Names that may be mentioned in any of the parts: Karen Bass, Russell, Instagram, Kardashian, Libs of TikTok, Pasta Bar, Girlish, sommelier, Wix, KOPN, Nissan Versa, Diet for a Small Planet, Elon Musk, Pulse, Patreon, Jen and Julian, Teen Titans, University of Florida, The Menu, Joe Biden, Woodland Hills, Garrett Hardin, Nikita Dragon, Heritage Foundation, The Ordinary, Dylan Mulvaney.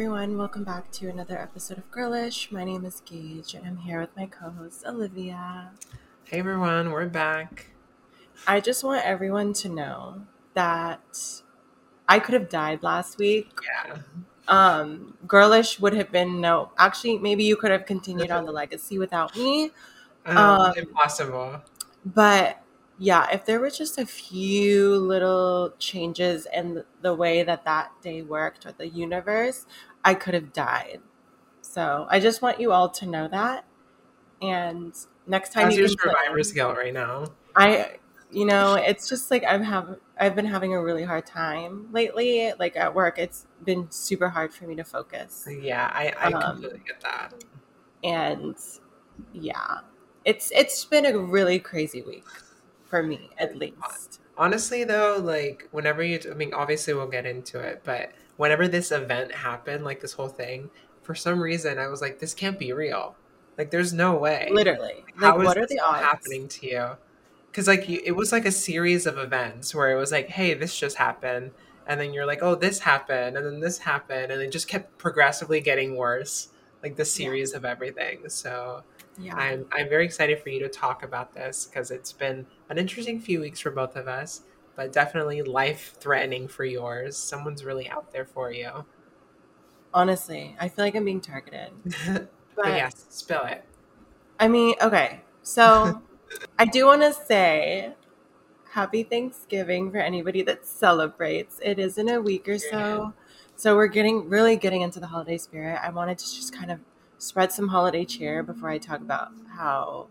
everyone, welcome back to another episode of Girlish. My name is Gage and I'm here with my co-host Olivia. Hey everyone, we're back. I just want everyone to know that I could have died last week. Yeah. Girlish would have been no. Actually, maybe you could have continued on The Legacy without me. Impossible. But yeah, if there were just a few little changes in the way that day worked or the universe, I could have died. So I just want you all to know that. And next time, that's your survivor's guilt right now. It's just like I've been having a really hard time lately. Like at work, it's been super hard for me to focus. Yeah, I completely get that. And yeah, it's been a really crazy week for me, at least. Honestly, though, like obviously we'll get into it, but whenever this event happened, like this whole thing, for some reason I was like, this can't be real. Like, there's no way. Literally, like, what are the odds happening to you? Because it was like a series of events where it was like, hey, this just happened. And then you're like, oh, this happened. And then this happened. And it just kept progressively getting worse, like the series of everything. So yeah, I'm very excited for you to talk about this because it's been an interesting few weeks for both of us, but definitely life-threatening for yours. Someone's really out there for you. Honestly, I feel like I'm being targeted. But yes, spill it. I mean, okay, so... I do want to say happy Thanksgiving for anybody that celebrates. It is in a week or so. So we're really getting into the holiday spirit. I wanted to just kind of spread some holiday cheer before I talk about how,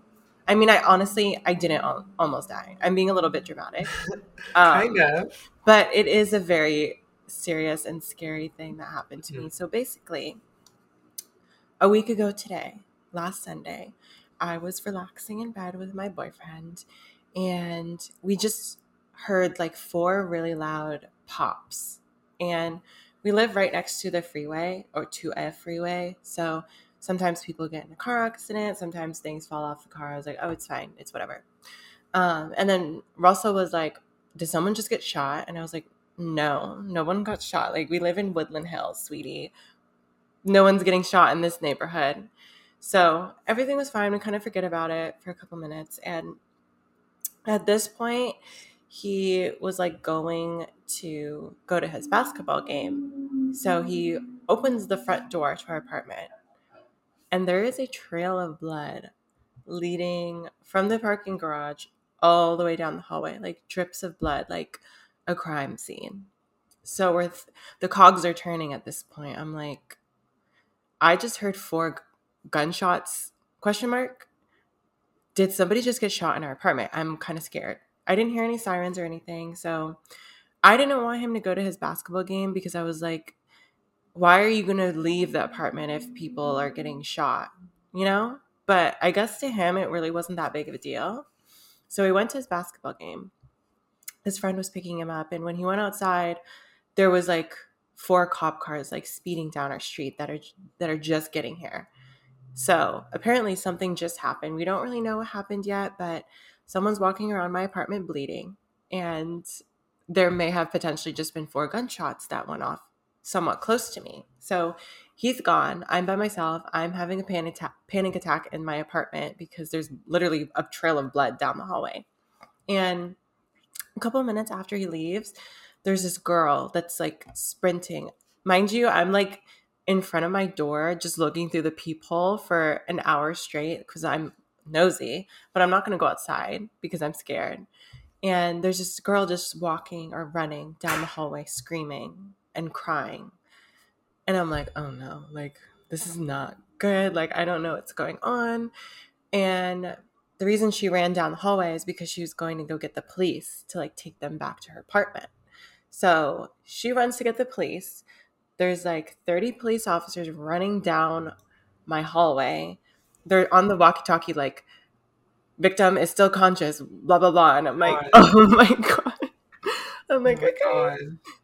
I mean, I didn't almost die. I'm being a little bit dramatic. Kind of. But it is a very serious and scary thing that happened to me. So basically, a week ago today, last Sunday, I was relaxing in bed with my boyfriend and we just heard like four really loud pops, and we live right next to the freeway or to a freeway. So sometimes people get in a car accident. Sometimes things fall off the car. I was like, oh, it's fine. It's whatever. And then Russell was like, did someone just get shot? And I was like, no one got shot. Like, we live in Woodland Hills, sweetie. No one's getting shot in this neighborhood. So everything was fine. We kind of forget about it for a couple minutes. And at this point, he was like going to go to his basketball game. So he opens the front door to our apartment. And there is a trail of blood leading from the parking garage all the way down the hallway, like drips of blood, like a crime scene. So the cogs are turning at this point. I'm like, I just heard four gunshots ? Did somebody just get shot in our apartment? I'm kind of scared. I didn't hear any sirens or anything, so I didn't want him to go to his basketball game because I was like, why are you going to leave the apartment if people are getting shot, you know? But I guess to him it really wasn't that big of a deal. So he went to his basketball game. His friend was picking him up, and when he went outside, there was like four cop cars like speeding down our street that are just getting here. So apparently something just happened. We don't really know what happened yet, but someone's walking around my apartment bleeding, and there may have potentially just been four gunshots that went off somewhat close to me. So he's gone. I'm by myself. I'm having a panic attack in my apartment because there's literally a trail of blood down the hallway. And a couple of minutes after he leaves, there's this girl that's like sprinting. Mind you, I'm like in front of my door just looking through the peephole for an hour straight because I'm nosy, but I'm not going to go outside because I'm scared. And there's this girl just walking or running down the hallway screaming and crying. And I'm like, oh no, like this is not good. Like, I don't know what's going on. And the reason she ran down the hallway is because she was going to go get the police to like take them back to her apartment. So she runs to get the police. There's like 30 police officers running down my hallway. They're on the walkie-talkie like, victim is still conscious, blah, blah, blah. And I'm like, oh my God. I'm like, okay,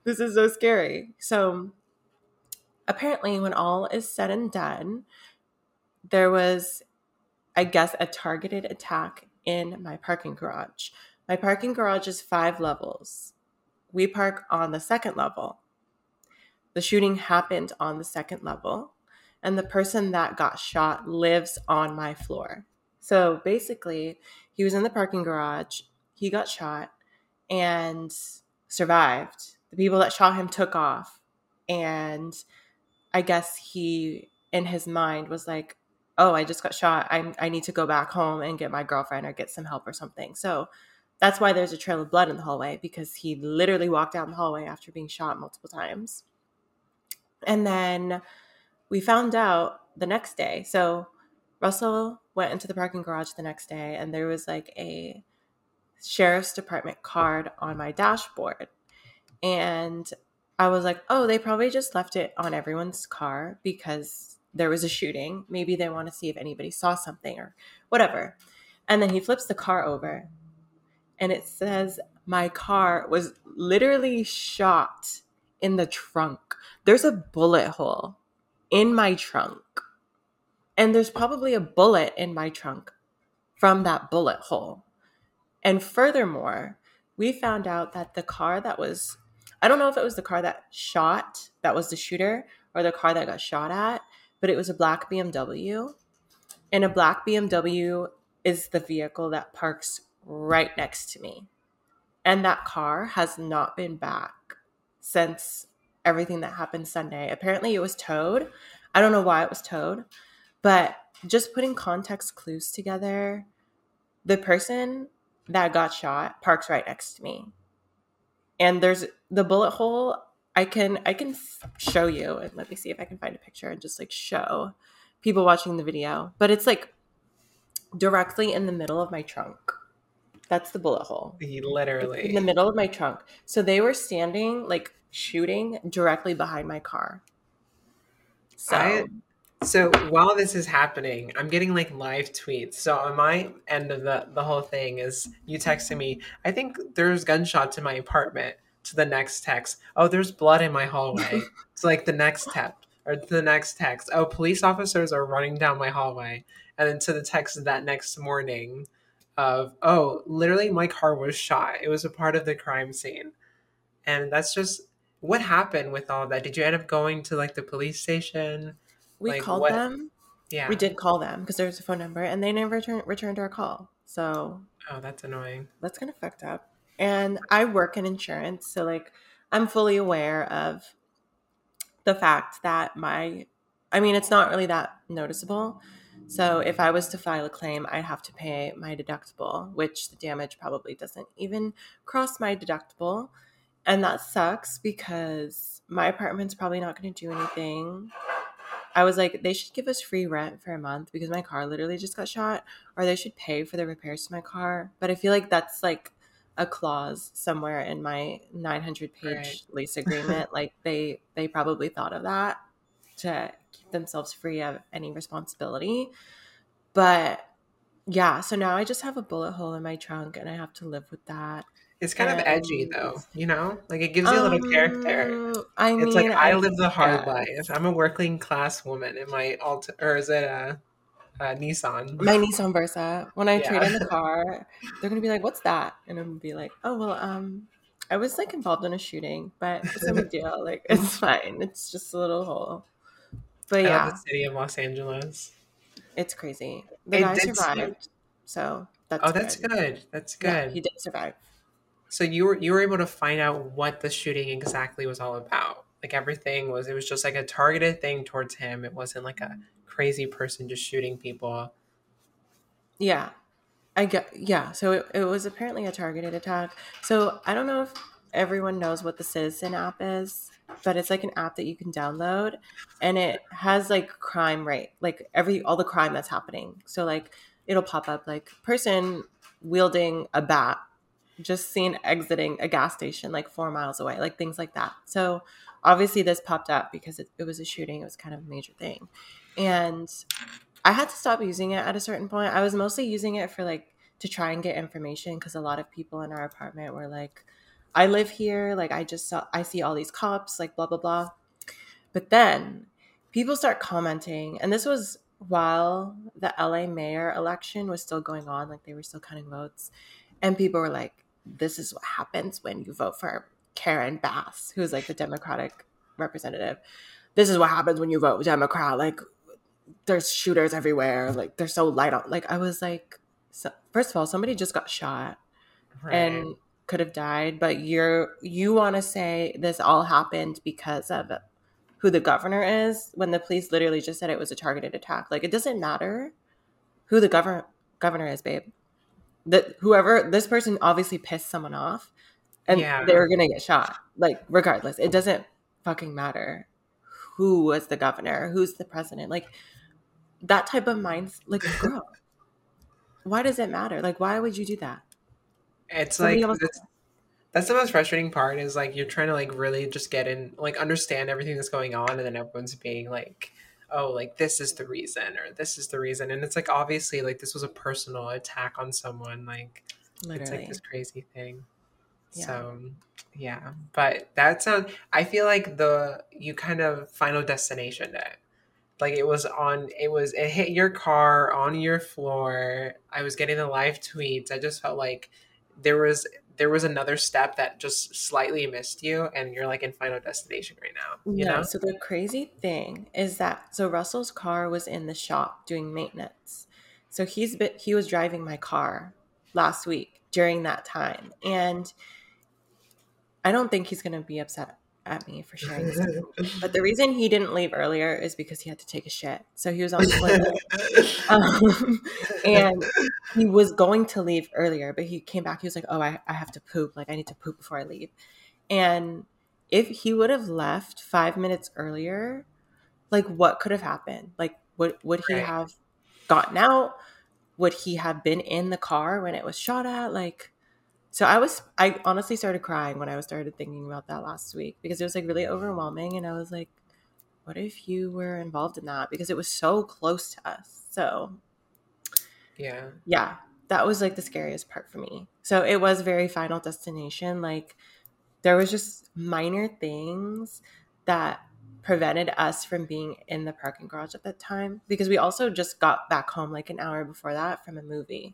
this is so scary. So apparently when all is said and done, there was, I guess, a targeted attack in my parking garage. My parking garage is 5 levels. We park on the second level. The shooting happened on the second level, and the person that got shot lives on my floor. So basically, he was in the parking garage, he got shot, and survived. The people that shot him took off, and I guess he, in his mind, was like, oh, I just got shot. I need to go back home and get my girlfriend or get some help or something. So that's why there's a trail of blood in the hallway, because he literally walked down the hallway after being shot multiple times. And then we found out the next day. So Russell went into the parking garage the next day, and there was like a sheriff's department card on my dashboard. And I was like, oh, they probably just left it on everyone's car because there was a shooting. Maybe they want to see if anybody saw something or whatever. And then he flips the car over, and it says my car was literally shot in the trunk. There's a bullet hole in my trunk, and there's probably a bullet in my trunk from that bullet hole. And furthermore, we found out that the car that was, I don't know if it was the car that shot, that was the shooter, or the car that got shot at, but it was a black BMW. And a black BMW is the vehicle that parks right next to me. And that car has not been back since everything that happened Sunday. Apparently it was towed. I don't know why it was towed, but just putting context clues together, the person that got shot parks right next to me. And there's the bullet hole. I can show you, and let me see if I can find a picture and just like show people watching the video. But it's like directly in the middle of my trunk. That's the bullet hole. Literally. It's in the middle of my trunk. So they were standing like shooting directly behind my car. So while this is happening, I'm getting like live tweets. So on my end of the whole thing is you texting me, I think there's gunshots in my apartment. To the next text, oh, there's blood in my hallway. It's like the next step, or to the next text, oh, police officers are running down my hallway. And then to the text that next morning of, oh, literally my car was shot. It was a part of the crime scene. And that's just what happened with all that. Did you end up going to like the police station? We called them. Yeah, we did call them because there was a phone number, and they never returned our call. So oh, that's annoying. That's kind of fucked up. And I work in insurance, so like I'm fully aware of the fact that it's not really that noticeable. So if I was to file a claim, I'd have to pay my deductible, which the damage probably doesn't even cross my deductible. And that sucks because my apartment's probably not going to do anything. I was like, they should give us free rent for a month because my car literally just got shot, or they should pay for the repairs to my car. But I feel like that's like a clause somewhere in my 900-page lease agreement. Like they probably thought of that to keep themselves free of any responsibility. But yeah, so now I just have a bullet hole in my trunk, and I have to live with that. It's kind of edgy though, you know? Like it gives you a little character. I mean, it's like I live the hard life. I'm a working class woman in my Nissan. My Nissan Versa. When I trade in the car, they're gonna be like, "What's that?" And I'm gonna be like, "Oh well, I was like involved in a shooting, but it's no big deal. Like it's fine. It's just a little hole." But yeah, I love the city of Los Angeles. It's crazy. The guy survived, so that's good. That's good. That's good. Yeah, he did survive. So you were able to find out what the shooting exactly was all about. Like everything was. It was just like a targeted thing towards him. It wasn't like a crazy person just shooting people. Yeah, I get. Yeah, so it was apparently a targeted attack. So I don't know if everyone knows what the Citizen app is, but it's like an app that you can download, and it has like crime rate, like all the crime that's happening. So like it'll pop up like person wielding a bat just seen exiting a gas station like 4 miles away, like things like that. So obviously this popped up because it was a shooting. It was kind of a major thing. And I had to stop using it at a certain point. I was mostly using it for like to try and get information because a lot of people in our apartment were like, I live here. Like I see all these cops, like blah, blah, blah. But then people start commenting. And this was while the LA mayor election was still going on. Like they were still counting votes. And people were like, this is what happens when you vote for Karen Bass, who's like the Democratic representative. This is what happens when you vote Democrat. Like, there's shooters everywhere. Like, they're so light on. Like, I was like, so, first of all, somebody just got shot and could have died. But you want to say this all happened because of who the governor is when the police literally just said it was a targeted attack. Like, it doesn't matter who the governor is, babe. That whoever this person obviously pissed someone off, and they're gonna get shot. Like, regardless, it doesn't fucking matter who was the governor, who's the president. Like, that type of mind's like, girl, why does it matter? Like, why would you do that? It's somebody like that's the most frustrating part is like you're trying to like really just get in, like understand everything that's going on, and then everyone's being like, oh, like this is the reason or this is the reason. And it's like, obviously, like this was a personal attack on someone. Like, literally. It's like this crazy thing. Yeah. So yeah, but that sounds, I feel like you kind of Final Destination it. Like it hit your car on your floor. I was getting the live tweets. I just felt like there was another step that just slightly missed you, and you're like in Final Destination right now, you know? So the crazy thing is that, so Russell's car was in the shop doing maintenance. So he was driving my car last week during that time. And I don't think he's going to be upset at me for sharing this. But the reason he didn't leave earlier is because he had to take a shit. So he was on the toilet. And he was going to leave earlier, but he came back. He was like, oh, I have to poop. Like, I need to poop before I leave. And if he would have left 5 minutes earlier, like, what could have happened? Like, would he have gotten out? Would he have been in the car when it was shot at? Like, so I honestly started crying when I started thinking about that last week, because it was like really overwhelming. And I was like, what if you were involved in that? Because it was so close to us. So yeah, that was like the scariest part for me. So it was very Final Destination. Like, there was just minor things that prevented us from being in the parking garage at that time, because we also just got back home like an hour before that from a movie.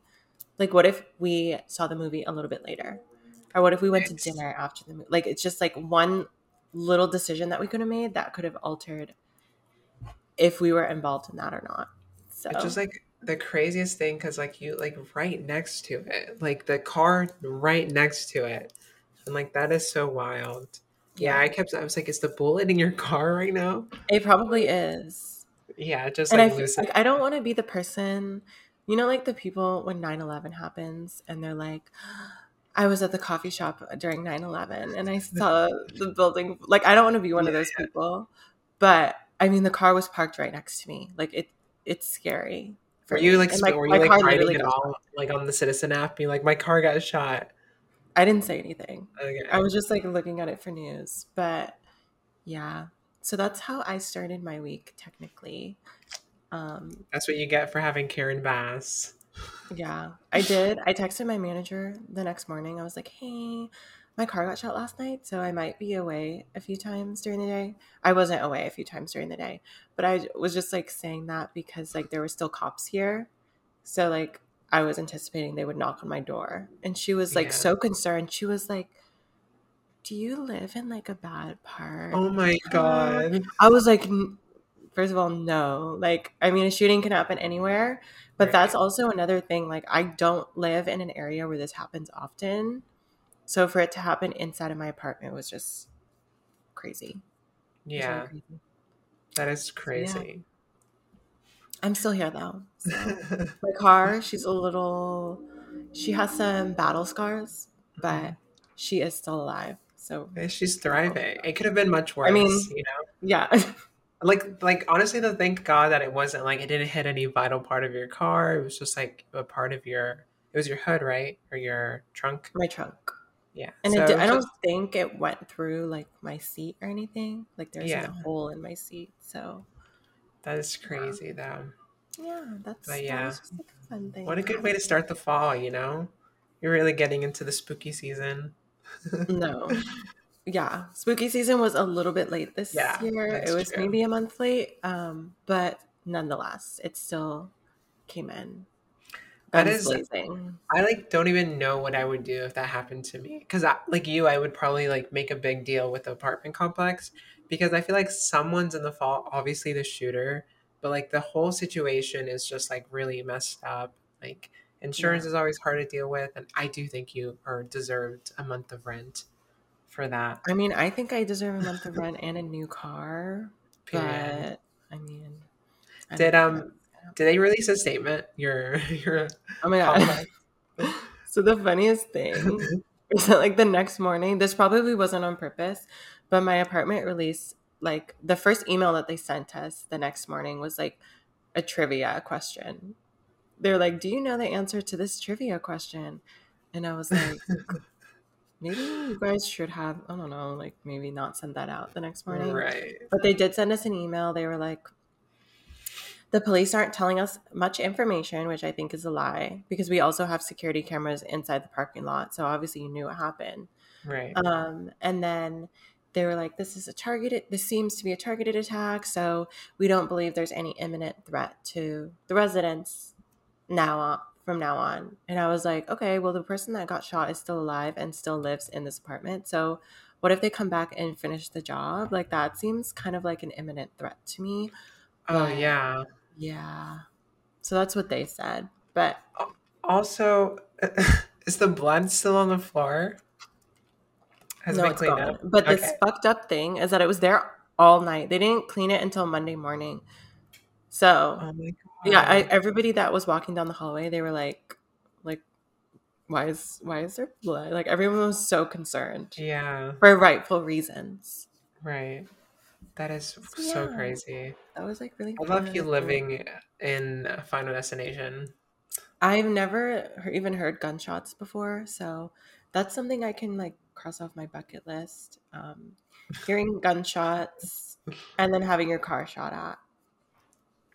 Like, what if we saw the movie a little bit later? Or what if we went to dinner after the movie? Like, it's just, like, one little decision that we could have made that could have altered if we were involved in that or not. So it's just, like, the craziest thing, because, like, you, like, right next to it. Like, the car right next to it. And, like, that is so wild. Yeah, I was like, is the bullet in your car right now? It probably is. Yeah, just, like, losing it. I don't want to be the person... You know, like the people when 9/11 happens and they're like, I was at the coffee shop during 9/11 and I saw the building. Like, I don't want to be one of those people. But I mean, the car was parked right next to me. Like, it's scary. Were you like, and, like, were you like writing it all like on the Citizen app, being like, my car got shot? I didn't say anything. Okay. I was just like looking at it for news. But yeah. So that's how I started my week technically. That's what you get for having Karen Bass. Yeah, I did. I texted my manager the next morning. I was like, hey, my car got shot last night, so I might be away a few times during the day. I wasn't away a few times during the day, but I was just like saying that because like there were still cops here. So like I was anticipating they would knock on my door. And she was like so concerned. She was like, do you live in like a bad part? Oh my God. I was like... First of all, no. Like, I mean, a shooting can happen anywhere, but that's also another thing. Like, I don't live in an area where this happens often. So for it to happen inside of my apartment was just crazy. Yeah. Really crazy. That is crazy. So, yeah. I'm still here, though. So. My car, she has some battle scars, but she is still alive. So she's thriving. It could have been much worse, I mean, you know? Yeah. Like honestly, though, thank God that it wasn't like it didn't hit any vital part of your car. It was just like a part of it was your hood, right? Or your trunk? My trunk. Yeah. And so I don't think it went through like my seat or anything. Like there's a hole in my seat. So that is crazy though. Yeah, that's just like a fun thing. What a good way to start the fall, you know? You're really getting into the spooky season. No. Yeah, spooky season was a little bit late this year. It was maybe a month late, but nonetheless, it still came in. That is blazing. I like don't even know what I would do if that happened to me, because like you, I would probably like make a big deal with the apartment complex, because I feel like someone's in the fault, obviously the shooter, but like the whole situation is just like really messed up. Like insurance is always hard to deal with, and I do think you are deserved a month of rent for that. I mean, I think I deserve a month of rent and a new car. Period. But I mean, did they release a statement? Your oh my god. So the funniest thing is that like the next morning, this probably wasn't on purpose, but my apartment released like the first email that they sent us the next morning was like a trivia question. They're like, "Do you know the answer to this trivia question?" And I was like, maybe you guys should have, I don't know, like maybe not send that out the next morning. Right. But they did send us an email. They were like, the police aren't telling us much information, which I think is a lie, because we also have security cameras inside the parking lot. So obviously you knew what happened. Right. And then they were like, this seems to be a targeted attack. So we don't believe there's any imminent threat to the residents from now on. And I was like, okay, well, the person that got shot is still alive and still lives in this apartment. So what if they come back and finish the job? Like that seems kind of like an imminent threat to me. Oh, but, yeah. Yeah. So that's what they said. But also, is the blood still on the floor? No, it's gone. But this fucked up thing is that it was there all night. They didn't clean it until Monday morning. So, oh my God. Yeah, everybody that was walking down the hallway, they were like, why is there blood? Like everyone was so concerned. Yeah. For rightful reasons. Right. That is so crazy. That was like really fun. I love you living in Final Destination. I've never even heard gunshots before, so that's something I can like cross off my bucket list. Hearing gunshots and then having your car shot at.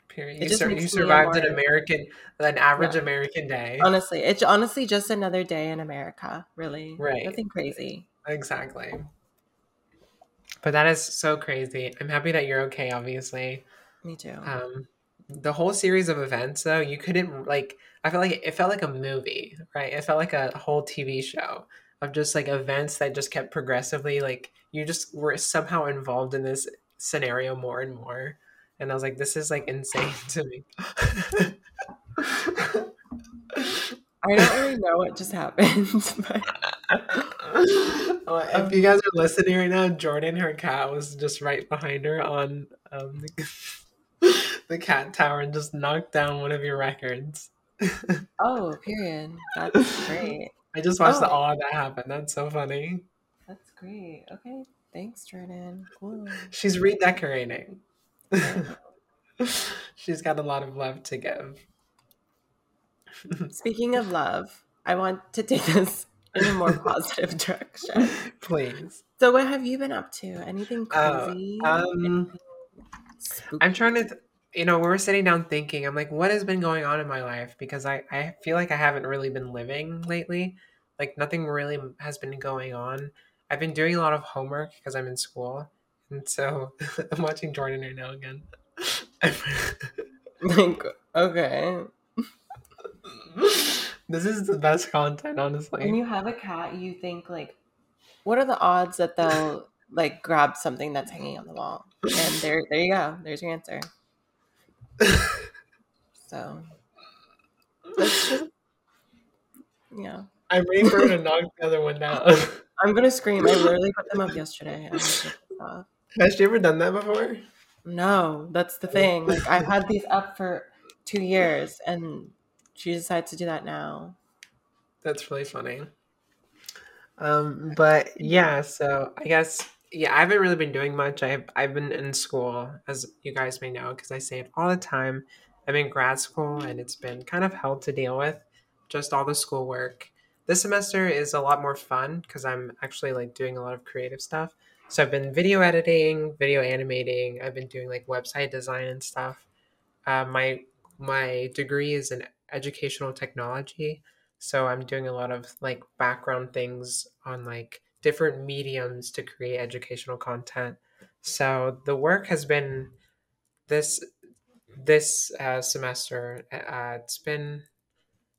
Period. You survived an average American day. Honestly, it's honestly just another day in America, really. Right. Nothing crazy. Exactly. But that is so crazy. I'm happy that you're okay, obviously. Me too. The whole series of events, though, you couldn't, like, I felt like it felt like a movie, right? It felt like a whole TV show of just, like, events that just kept progressively, like, you just were somehow involved in this scenario more and more. And I was like, this is, like, insane to me. I don't really know what just happened, but... Well, if you guys are listening right now, Jordan, her cat, was just right behind her on the cat tower and just knocked down one of your records. Oh, period. That's great. I just watched the awe that happened. That's so funny. That's great. Okay. Thanks, Jordan. Cool. She's redecorating. Yeah. She's got a lot of love to give. Speaking of love, I want to take this in a more positive direction, please. So what have you been up to? Anything crazy? I'm trying to we were sitting down thinking, I'm like, what has been going on in my life? Because I feel like I haven't really been living lately. Like nothing really has been going on. I've been doing a lot of homework because I'm in school. And so I'm watching Jordan right now again. Like, okay. This is the best content, honestly. When you have a cat, you think, like, what are the odds that they'll, like, grab something that's hanging on the wall? And there you go. There's your answer. So. That's just, yeah. I'm ready for her to knock the other one down. I'm going to scream. I literally put them up yesterday. Has she ever done that before? No. That's the thing. Like, I've had these up for 2 years, and... she decides to do that now. That's really funny. But yeah, so I guess, I haven't really been doing much. I've been in school, as you guys may know, because I say it all the time. I'm in grad school, and it's been kind of hell to deal with, just all the schoolwork. This semester is a lot more fun because I'm actually like doing a lot of creative stuff. So I've been video editing, video animating. I've been doing like website design and stuff. My degree is in educational technology, so I'm doing a lot of like background things on like different mediums to create educational content. So the work has been this semester, it's been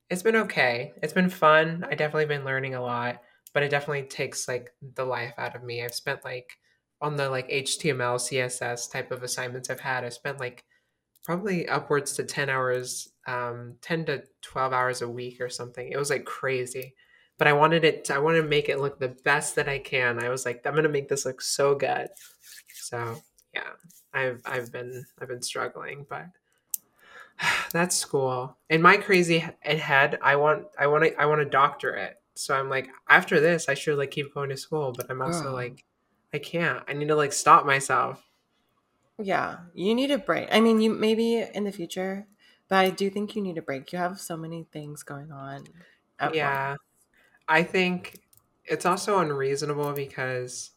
It's been okay. It's been fun. I definitely been learning a lot, but it definitely takes like the life out of me. I've spent like on the like HTML, CSS type of assignments I've had, I spent like probably upwards to 10 hours, 10 to 12 hours a week or something. It was like crazy, but I wanted to make it look the best that I can. I was like, I'm going to make this look so good. So yeah, I've been struggling, but that's school. In my crazy head, I want a doctorate. So I'm like, after this, I should like keep going to school, but I'm also like, I can't. I need to like stop myself. Yeah, you need a break. I mean, you maybe in the future, but I do think you need a break. You have so many things going on at once. I think it's also unreasonable because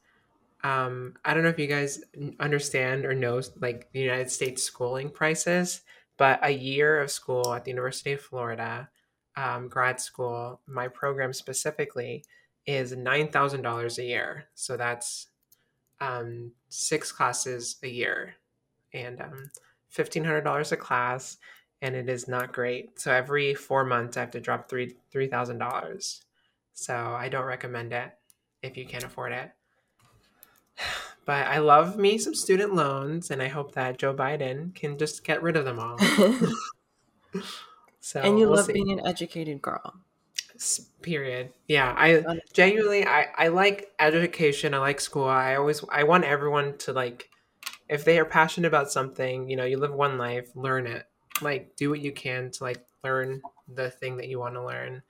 I don't know if you guys understand or know like the United States schooling prices, but a year of school at the University of Florida, grad school, my program specifically, is $9,000 a year. So that's 6 classes a year and $1,500 a class, and it is not great. So every 4 months I have to drop $3,000. So I don't recommend it if you can't afford it. But I love me some student loans, and I hope that Joe Biden can just get rid of them all. So and you we'll love see. Being an educated girl. Period. Yeah, I genuinely I like education. I like school. I want everyone to like, if they are passionate about something, you know, you live one life, learn it. Like do what you can to like learn the thing that you want to learn.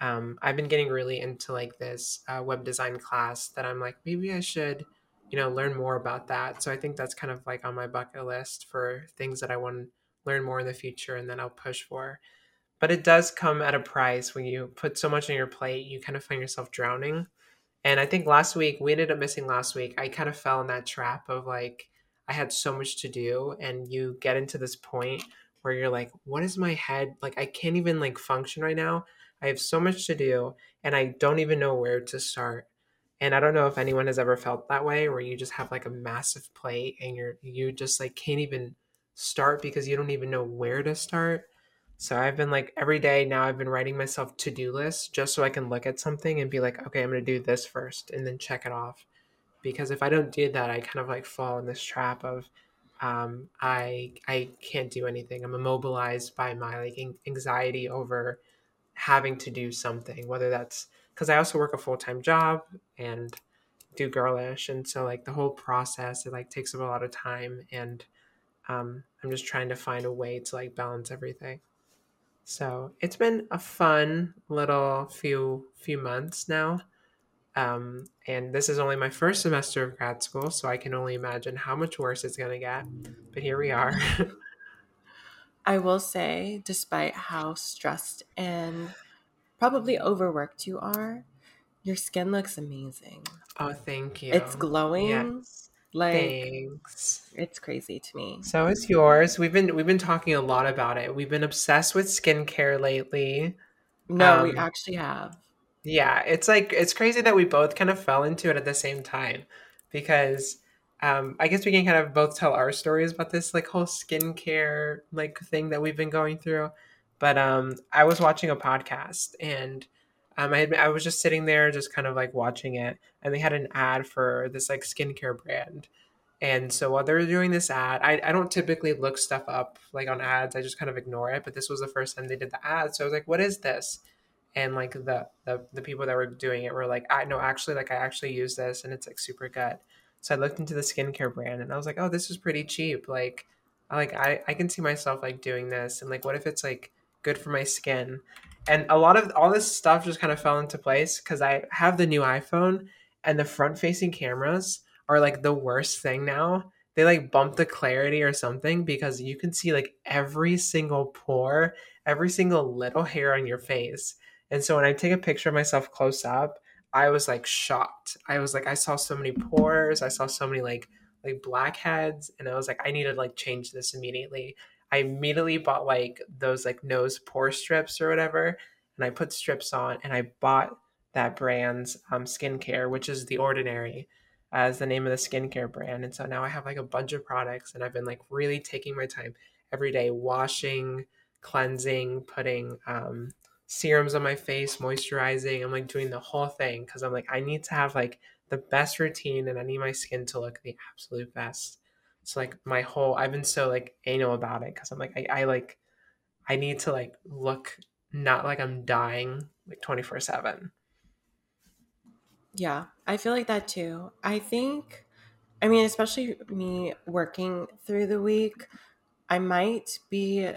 I've been getting really into like this web design class that I'm like, maybe I should, you know, learn more about that. So I think that's kind of like on my bucket list for things that I want to learn more in the future and then I'll push for. But it does come at a price when you put so much on your plate, you kind of find yourself drowning. And I think we ended up missing last week. I kind of fell in that trap of like, I had so much to do and you get into this point where you're like, what is my head? Like, I can't even like function right now. I have so much to do and I don't even know where to start. And I don't know if anyone has ever felt that way where you just have like a massive plate and you just like can't even start because you don't even know where to start. So I've been like every day now I've been writing myself to-do lists just so I can look at something and be like, okay, I'm going to do this first and then check it off. Because if I don't do that, I kind of like fall in this trap of I can't do anything. I'm immobilized by my like anxiety over having to do something, whether that's because I also work a full-time job and do Girlish. And so like the whole process, it like takes up a lot of time and I'm just trying to find a way to like balance everything. So it's been a fun little few months now. And this is only my first semester of grad school, so I can only imagine how much worse it's going to get, but here we are. I will say, despite how stressed and probably overworked you are, your skin looks amazing. Oh, thank you. It's glowing. Yes. Like, thanks. It's crazy to me. So is yours. We've been talking a lot about it. We've been obsessed with skincare lately. No, we actually have. Yeah, it's like it's crazy that we both kind of fell into it at the same time because I guess we can kind of both tell our stories about this like whole skincare like thing that we've been going through. But I was watching a podcast and I was just sitting there just kind of like watching it. And they had an ad for this like skincare brand. And so while they were doing this ad, I don't typically look stuff up like on ads. I just kind of ignore it. But this was the first time they did the ad. So I was like, what is this? And like the people that were doing it were like, I actually use this and it's like super good. So I looked into the skincare brand and I was like, oh, this is pretty cheap. Like, I can see myself like doing this. And like, what if it's like good for my skin? And a lot of all this stuff just kind of fell into place because I have the new iPhone and the front facing cameras are like the worst thing now. They like bump the clarity or something because you can see like every single pore, every single little hair on your face. And so when I take a picture of myself close up, I was like shocked. I was like, I saw so many pores. I saw so many like blackheads. And I was like, I need to like change this immediately. I immediately bought like those like nose pore strips or whatever. And I put strips on and I bought that brand's skincare, which is The Ordinary as the name of the skincare brand. And so now I have like a bunch of products and I've been like really taking my time every day, washing, cleansing, putting serums on my face, moisturizing. I'm like doing the whole thing because I'm like, I need to have like the best routine and I need my skin to look the absolute best. So like my whole, I've been so like anal about it because I'm like, I need to like look not like I'm dying like 24/7. Yeah, I feel like that too. I think, I mean, especially me working through the week, I might be,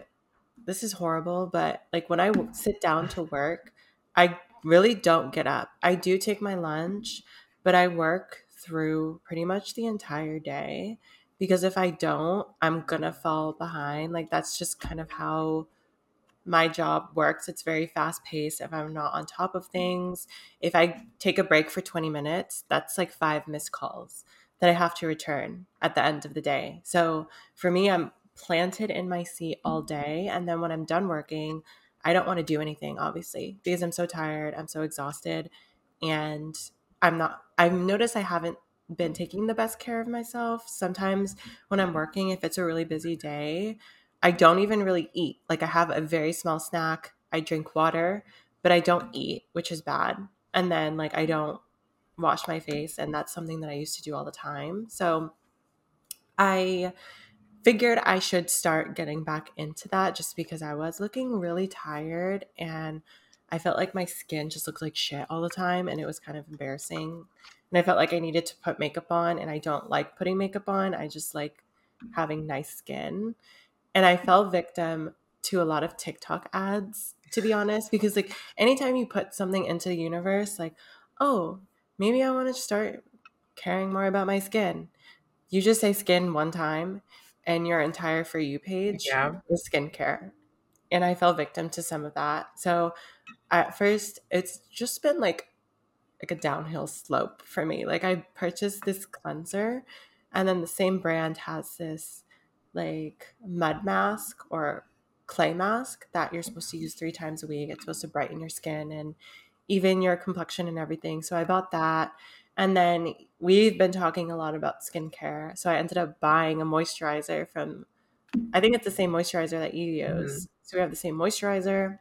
this is horrible, but like when I sit down to work, I really don't get up. I do take my lunch, but I work through pretty much the entire day because if I don't, I'm going to fall behind. Like that's just kind of how my job works. It's very fast paced. If I'm not on top of things, if I take a break for 20 minutes, that's like 5 missed calls that I have to return at the end of the day. So for me, I'm planted in my seat all day, and then when I'm done working, I don't want to do anything, obviously, because I'm so tired, I'm so exhausted, and I've noticed I haven't been taking the best care of myself. Sometimes when I'm working, if it's a really busy day, I don't even really eat. Like I have a very small snack, I drink water, but I don't eat, which is bad. And then like I don't wash my face, and that's something that I used to do all the time. So I figured I should start getting back into that just because I was looking really tired and I felt like my skin just looked like shit all the time and it was kind of embarrassing. And I felt like I needed to put makeup on, and I don't like putting makeup on. I just like having nice skin. And I fell victim to a lot of TikTok ads, to be honest, because like anytime you put something into the universe, like, oh, maybe I want to start caring more about my skin. You just say skin one time and your entire For You page is skincare. And I fell victim to some of that. So at first, it's just been like a downhill slope for me. Like I purchased this cleanser, and then the same brand has this like mud mask or clay mask that you're supposed to use 3 times a week. It's supposed to brighten your skin and even your complexion and everything. So I bought that. And then we've been talking a lot about skincare. So I ended up buying a moisturizer from, I think it's the same moisturizer that you use. Mm-hmm. So we have the same moisturizer.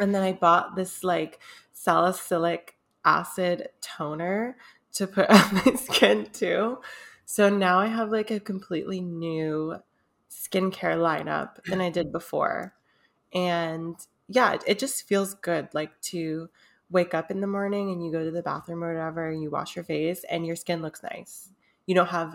And then I bought this like salicylic acid toner to put on my skin too. So now I have like a completely new skincare lineup than I did before. And yeah, it just feels good like to wake up in the morning and you go to the bathroom or whatever and you wash your face and your skin looks nice. You don't have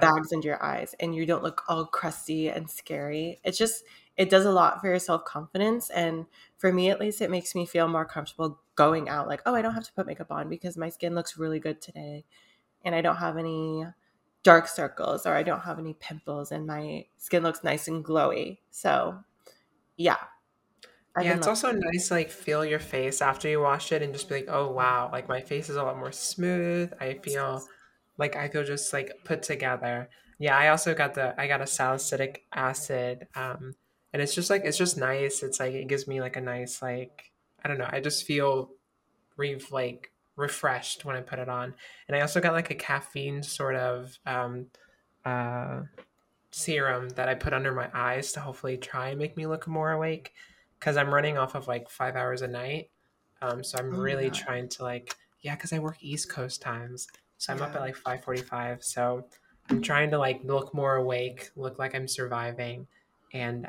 bags under your eyes and you don't look all crusty and scary. It's just, it does a lot for your self-confidence. And for me, at least, it makes me feel more comfortable going out. Like, oh, I don't have to put makeup on because my skin looks really good today. And I don't have any dark circles or I don't have any pimples and my skin looks nice and glowy. So yeah. It's also nice to like feel your face after you wash it and just be like, oh wow, like my face is a lot more smooth. I feel just like put together. Yeah, I also got I got a salicylic acid. And it's just nice. It's like, it gives me like a nice, like, I don't know. I just feel refreshed when I put it on. And I also got like a caffeine sort of serum that I put under my eyes to hopefully try and make me look more awake because I'm running off of like 5 hours a night. So I'm really trying to like, because I work East Coast times. So I'm up at like 5:45. So I'm trying to like look more awake, look like I'm surviving. And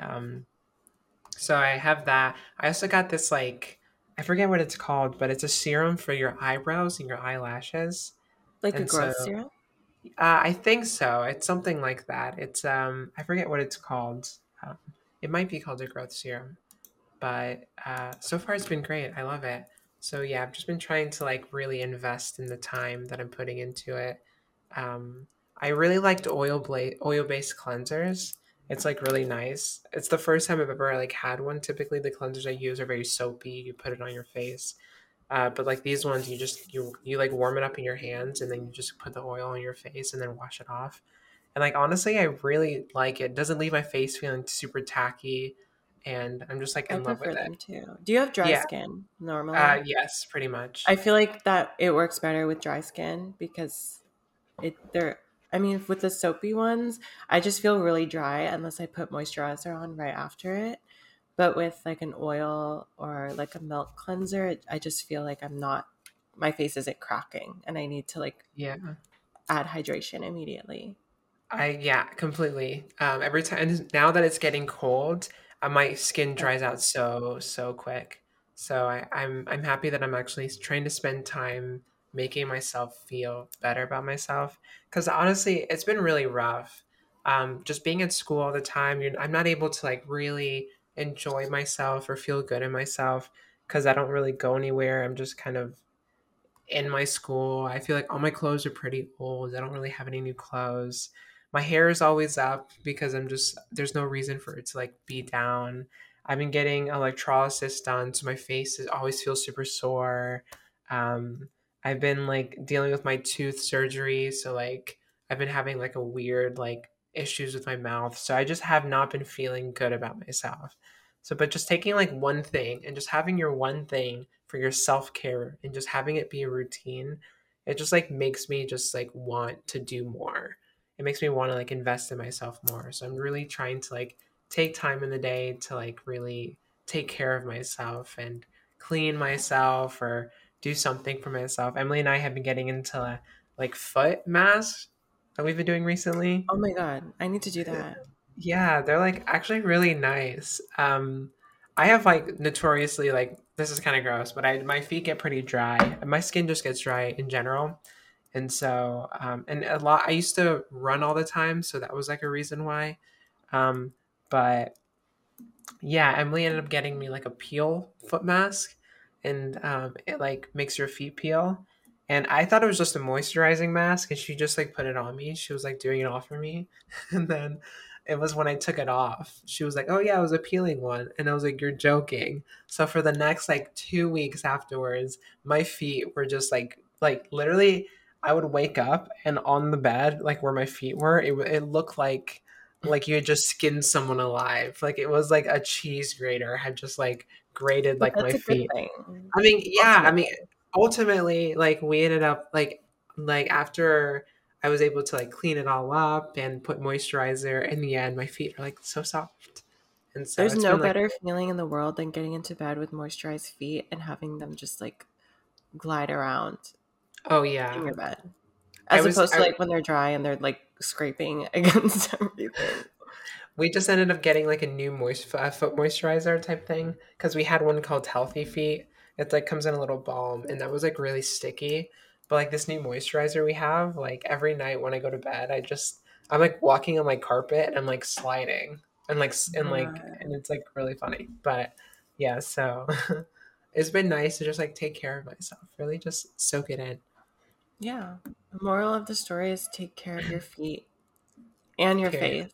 so I have that. I also got this like, I forget what it's called, but it's a serum for your eyebrows and your eyelashes. Like a growth serum? I think so. It's something like that. It's I forget what it's called. It might be called a growth serum, but so far it's been great. I love it. So yeah, I've just been trying to like really invest in the time that I'm putting into it. I really liked oil-based cleansers. It's like really nice. It's the first time I've ever like had one. Typically the cleansers I use are very soapy. You put it on your face. But like these ones, you like warm it up in your hands and then you just put the oil on your face and then wash it off. And like, honestly, I really like it. It doesn't leave my face feeling super tacky. And I'm just like in love with them too. Do you have dry skin normally? Yes, pretty much. I feel like that it works better with dry skin because with the soapy ones, I just feel really dry unless I put moisturizer on right after it. But with like an oil or like a milk cleanser, I just feel like I'm not, my face isn't cracking and I need to like add hydration immediately. Yeah, completely. Every time now that it's getting cold, my skin dries out so quick. So I'm happy that I'm actually trying to spend time making myself feel better about myself. Because honestly, it's been really rough. Just being at school all the time, I'm not able to like really enjoy myself or feel good in myself because I don't really go anywhere. I'm just kind of in my school. I feel like all my clothes are pretty old. I don't really have any new clothes. My hair is always up because there's no reason for it to like be down. I've been getting electrolysis done, so my face always feels super sore. I've been like dealing with my tooth surgery, so like I've been having like a weird like issues with my mouth. So I just have not been feeling good about myself. So, but just taking like one thing and just having your one thing for your self-care and just having it be a routine, it just like makes me just like want to do more. It makes me want to like invest in myself more. So I'm really trying to like take time in the day to like really take care of myself and clean myself or do something for myself. Emily and I have been getting into like foot masks that we've been doing recently. Oh my God, I need to do that. Yeah, they're like actually really nice. I have like notoriously like, this is kind of gross, but my feet get pretty dry. My skin just gets dry in general. And so, and a lot, I used to run all the time. So that was like a reason why. But yeah, Emily ended up getting me like a peel foot mask and it like makes your feet peel. And I thought it was just a moisturizing mask and she just like put it on me. She was like doing it all for me. And then it was when I took it off. She was like, oh yeah, it was a peeling one. And I was like, you're joking. So for the next like 2 weeks afterwards, my feet were just like literally I would wake up and on the bed, like where my feet were, it looked like you had just skinned someone alive. Like it was like a cheese grater had just like grated like my feet. I mean, yeah, I mean, ultimately like we ended up like after I was able to like clean it all up and put moisturizer in the end, my feet are like so soft. And so there's no better feeling in the world than getting into bed with moisturized feet and having them just like glide around. Oh yeah. In your bed. As opposed to like when they're dry and they're like scraping against everything. We just ended up getting like a new foot moisturizer type thing because we had one called Healthy Feet. It like comes in a little balm and that was like really sticky. But like this new moisturizer we have, like every night when I go to bed, I'm like walking on my carpet and I'm like sliding and it's like really funny. But yeah, so it's been nice to just like take care of myself, really just soak it in. Yeah. The moral of the story is take care of your feet and your face.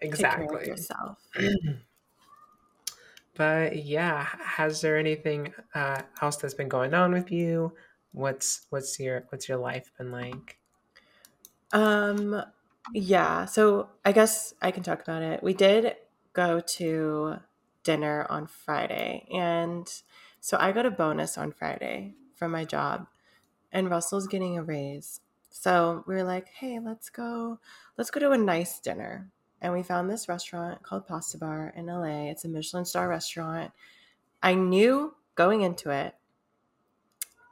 Exactly. Take care of yourself. But yeah, has there anything else that's been going on with you? What's your life been like? Yeah, so I guess I can talk about it. We did go to dinner on Friday, and so I got a bonus on Friday from my job, and Russell's getting a raise. So we were like, hey, let's go to a nice dinner. And we found this restaurant called Pasta Bar in LA. It's a Michelin star restaurant. I knew going into it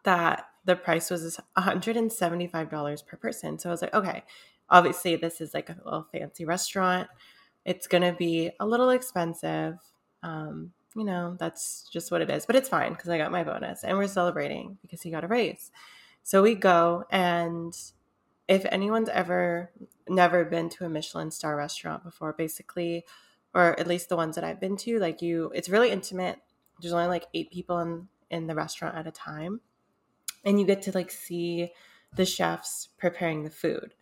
that the price was $175 per person. So I was like, okay, obviously this is like a little fancy restaurant. It's going to be a little expensive. You know, that's just what it is. But it's fine because I got my bonus and we're celebrating because he got a raise. So we go, and if anyone's never been to a Michelin star restaurant before, basically, or at least the ones that I've been to, like it's really intimate. There's only like 8 people in the restaurant at a time. And you get to like see the chefs preparing the food.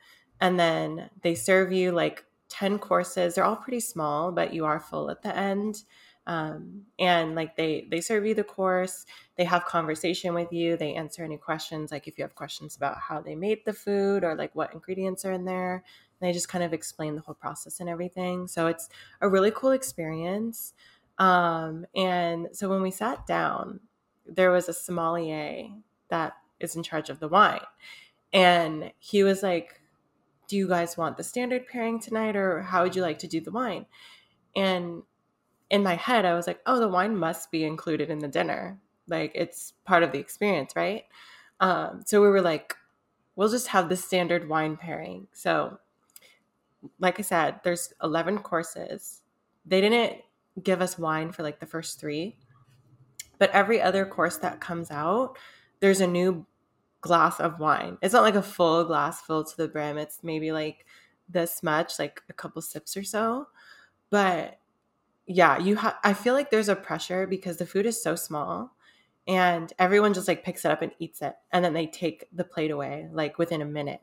And then they serve you like 10 courses. They're all pretty small, but you are full at the end. And like they serve you the course, they have conversation with you, they answer any questions. Like if you have questions about how they made the food or like what ingredients are in there, and they just kind of explain the whole process and everything. So it's a really cool experience. And so when we sat down, there was a sommelier that is in charge of the wine. And he was like, do you guys want the standard pairing tonight, or how would you like to do the wine? And in my head, I was like, oh, the wine must be included in the dinner. Like, it's part of the experience, right? So we were like, we'll just have the standard wine pairing. So like I said, there's 11 courses. They didn't give us wine for like the first three, but every other course that comes out, there's a new glass of wine. It's not like a full glass filled to the brim. It's maybe like this much, like a couple sips or so. But yeah, I feel like there's a pressure because the food is so small and everyone just like picks it up and eats it. And then they take the plate away like within a minute.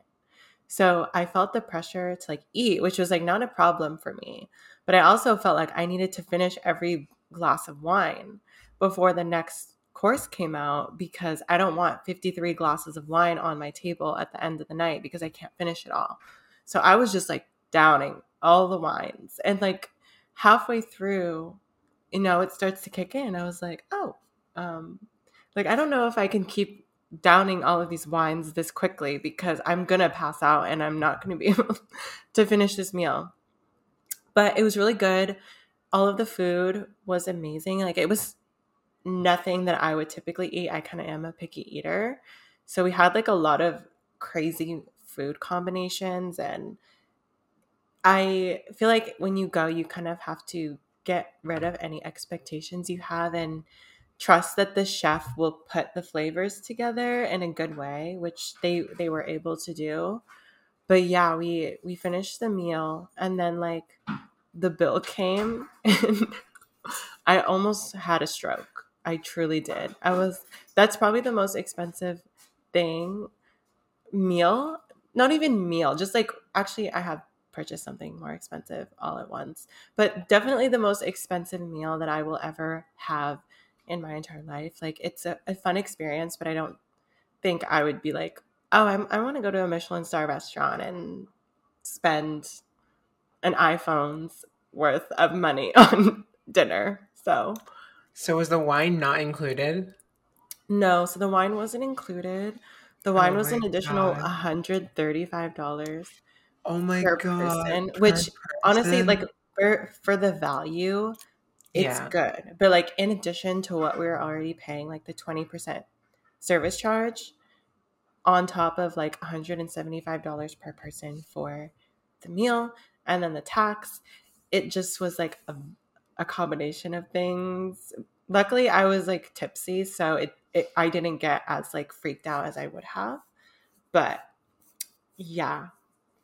So I felt the pressure to like eat, which was like not a problem for me. But I also felt like I needed to finish every glass of wine before the next course came out because I don't want 53 glasses of wine on my table at the end of the night because I can't finish it all. So I was just like downing all the wines. And like halfway through, you know, it starts to kick in. I was like, oh, like I don't know if I can keep downing all of these wines this quickly because I'm going to pass out and I'm not going to be able to finish this meal. But it was really good. All of the food was amazing. Like it was nothing that I would typically eat. I kind of am a picky eater. So we had like a lot of crazy food combinations. And I feel like when you go, you kind of have to get rid of any expectations you have and trust that the chef will put the flavors together in a good way, which they were able to do. But yeah, we finished the meal and then like the bill came and I almost had a stroke. I truly did. That's probably the most expensive thing. Meal, not even meal, just like, actually I have purchased something more expensive all at once, but definitely the most expensive meal that I will ever have in my entire life. Like it's a fun experience, but I don't think I would be like, oh, I want to go to a Michelin star restaurant and spend an iPhone's worth of money on dinner. So was the wine not included? No, so the wine wasn't included. The wine was an additional $135. Oh my god! Person, which honestly, like for the value, it's good. But like in addition to what we were already paying, like the 20% service charge, on top of like $175 per person for the meal, and then the tax, it just was like a combination of things. Luckily, I was like tipsy, so I didn't get as like freaked out as I would have. But yeah,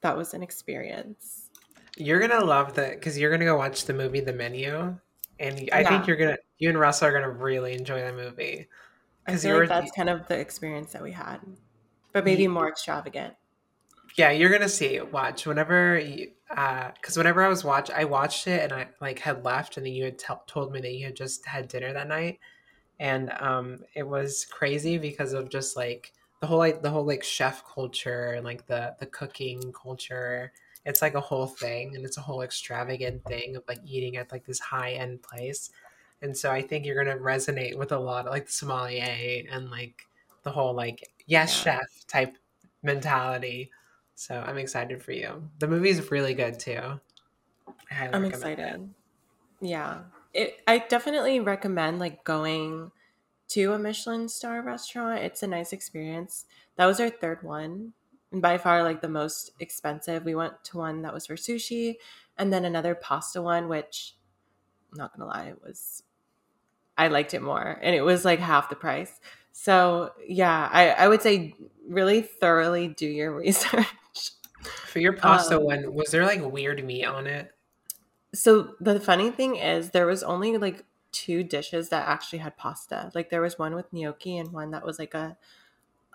that was an experience. You're going to love that because you're going to go watch the movie The Menu. And I think you and Russell are going to really enjoy the movie. I feel like that's kind of the experience that we had, but maybe more extravagant. Yeah, you're going to see. Watch. Whenever I watched it and I like had left and then you had told me that you had just had dinner that night. And it was crazy because of just like the whole chef culture and like the cooking culture. It's like a whole thing and it's a whole extravagant thing of like eating at like this high end place. And so I think you're gonna resonate with a lot of like the sommelier and like the whole like chef type mentality. So I'm excited for you. The movie's really good too. I'm excited. It. Yeah. I definitely recommend like going to a Michelin star restaurant. It's a nice experience. That was our third one and by far like the most expensive. We went to one that was for sushi and then another pasta one, which I'm not going to lie, I liked it more and it was like half the price. So yeah, I would say really thoroughly do your research. For your pasta one, was there like weird meat on it? So the funny thing is there was only like two dishes that actually had pasta. Like there was one with gnocchi and one that was like a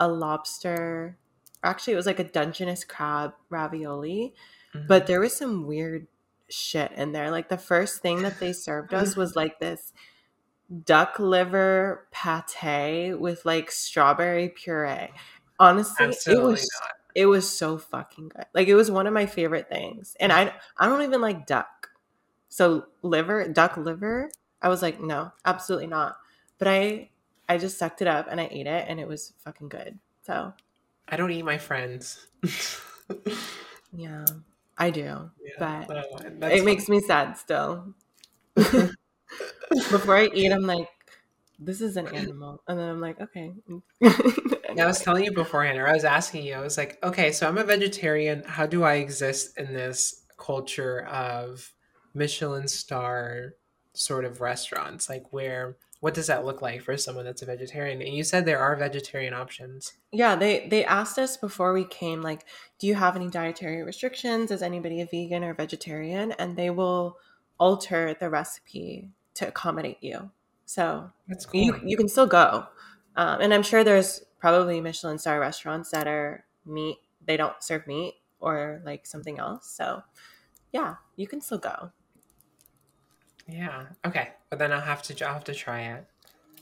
lobster. Actually, it was like a Dungeness crab ravioli. Mm-hmm. But there was some weird shit in there. Like the first thing that they served us was like this duck liver pate with like strawberry puree. Honestly, absolutely it was so fucking good. Like it was one of my favorite things. And I don't even like duck. So duck liver, I was like, no, absolutely not. But I just sucked it up and I ate it and it was fucking good. So I don't eat my friends. Yeah, I do. Yeah, but it makes me sad still. Before I eat, I'm like, this is an animal. And then I'm like, okay. I was telling you beforehand, or I was asking you, I was like, okay, so I'm a vegetarian. How do I exist in this culture of Michelin star sort of restaurants? Like, where, what does that look like for someone that's a vegetarian? And you said there are vegetarian options. Yeah, they asked us before we came, like, do you have any dietary restrictions? Is anybody a vegan or vegetarian? And they will alter the recipe to accommodate you. So that's cool. You can still go. And I'm sure there's probably Michelin star restaurants that are meat. They don't serve meat or like something else. So yeah, you can still go. Yeah. Okay. But then I'll have to try it.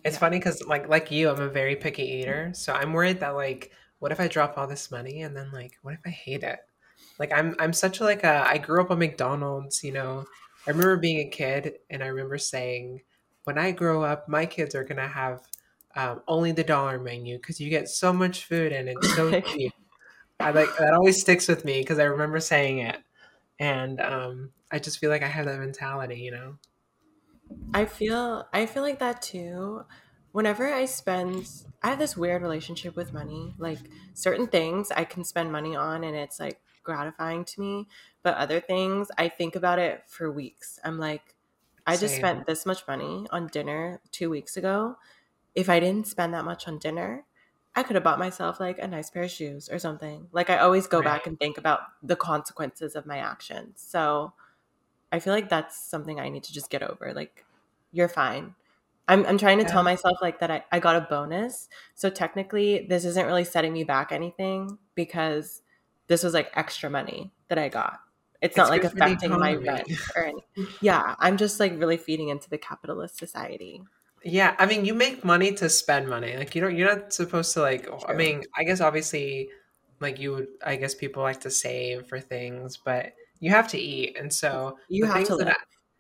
It's funny because like you, I'm a very picky eater. So I'm worried that like, what if I drop all this money and then like, what if I hate it? Like I'm such like I grew up on McDonald's, you know, I remember being a kid and I remember saying, when I grow up, my kids are going to have only the dollar menu because you get so much food and it's so cheap. I like that always sticks with me because I remember saying it. And I just feel like I have that mentality, you know? I feel like that too. Whenever I have this weird relationship with money. Like certain things I can spend money on and it's like gratifying to me. But other things, I think about it for weeks. I'm like, I just spent this much money on dinner 2 weeks ago. If I didn't spend that much on dinner, I could have bought myself like a nice pair of shoes or something. Like I always go back and think about the consequences of my actions. So I feel like that's something I need to just get over. Like you're fine. I'm trying to tell myself like that I got a bonus. So technically this isn't really setting me back anything because this was like extra money that I got. It's not like affecting my rent or anything. Yeah, I'm just like really feeding into the capitalist society. Yeah, I mean, you make money to spend money. Like you're not supposed to like. True. I mean, I guess obviously, like you would. I guess people like to save for things, but you have to eat, and so you have to live.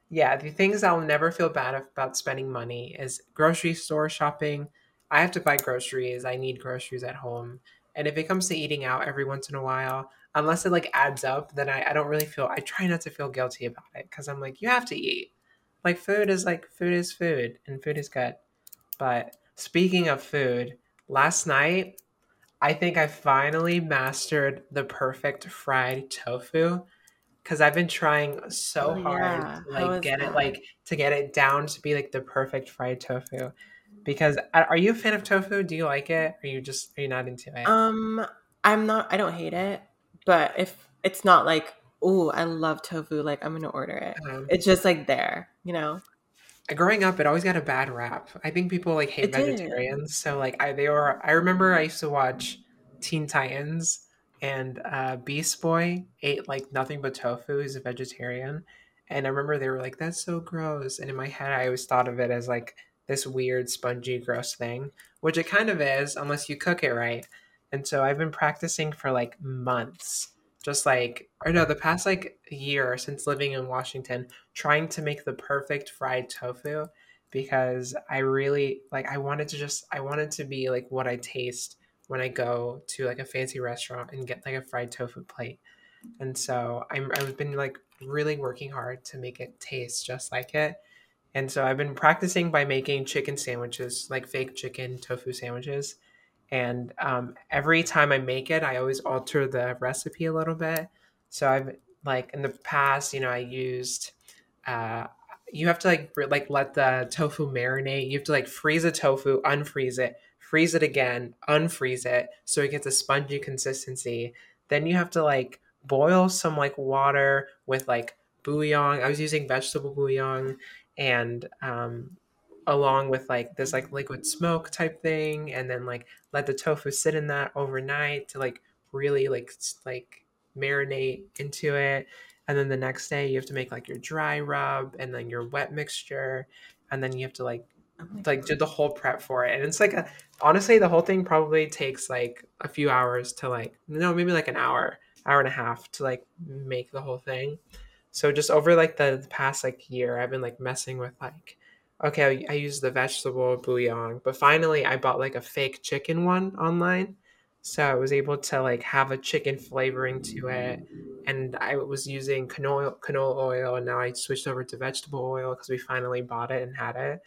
The things I'll never feel bad about spending money is grocery store shopping. I have to buy groceries. I need groceries at home, and if it comes to eating out every once in a while. Unless it like adds up, then I don't really feel, I try not to feel guilty about it. Cause I'm like, you have to eat. Like food is food and food is good. But speaking of food, last night, I think I finally mastered the perfect fried tofu. Cause I've been trying so hard to like get it down to be like the perfect fried tofu. Because are you a fan of tofu? Do you like it? Or are you not into it? I don't hate it. But if it's not like, ooh, I love tofu, like I'm going to order it. It's just like there, you know? Growing up, it always got a bad rap. I think people like hate vegetarians. So like I remember I used to watch Teen Titans and Beast Boy ate like nothing but tofu. He's a vegetarian. And I remember they were like, that's so gross. And in my head, I always thought of it as like this weird, spongy, gross thing, which it kind of is unless you cook it right. And so I've been practicing for like months, just like, or no, the past like year since living in Washington, trying to make the perfect fried tofu because I really like, I wanted to be like what I taste when I go to like a fancy restaurant and get like a fried tofu plate. And so I've been like really working hard to make it taste just like it. And so I've been practicing by making chicken sandwiches, like fake chicken tofu sandwiches. And every time I make it, I always alter the recipe a little bit. So I've like in the past, you know, I used, you have to like let the tofu marinate. You have to like freeze the tofu, unfreeze it, freeze it again, unfreeze it. So it gets a spongy consistency. Then you have to like boil some like water with like bouillon. I was using vegetable bouillon and, along with like this like liquid smoke type thing, and then like let the tofu sit in that overnight to like really like marinate into it. And then the next day you have to make like your dry rub and then your wet mixture, and then you have to do the whole prep for it. And it's like honestly the whole thing probably takes like a few hours to like maybe like an hour and a half to like make the whole thing. So just over like the past like year I've been like messing with like, okay, I used the vegetable bouillon, but finally I bought like a fake chicken one online. So I was able to like have a chicken flavoring to it, and I was using canola oil, and now I switched over to vegetable oil because we finally bought it and had it.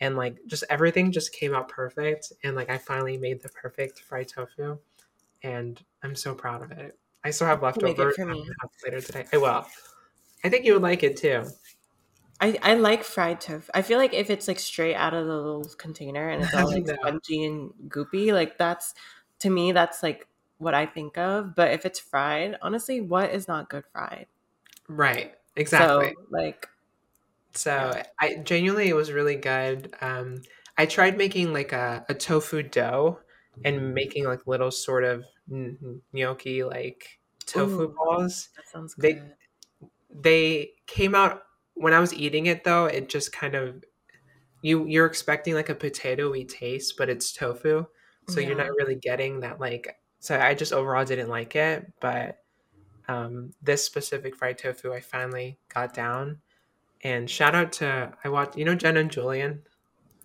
And like just everything just came out perfect, and like I finally made the perfect fried tofu, and I'm so proud of it. I still have leftovers later today. I will. I think you would like it too. I like fried tofu. I feel like if it's like straight out of the little container and it's all like spongy and goopy, like that's, to me, that's like what I think of. But if it's fried, honestly, what is not good fried? Right. Exactly. So, like, I genuinely, it was really good. I tried making like a tofu dough and making like little sort of gnocchi like tofu balls. That sounds good. They came out. When I was eating it, though, it just kind of you're expecting like a potatoy taste, but it's tofu, so you're not really getting that. Like, so I just overall didn't like it. But this specific fried tofu, I finally got down. And shout out to Jen and Julian.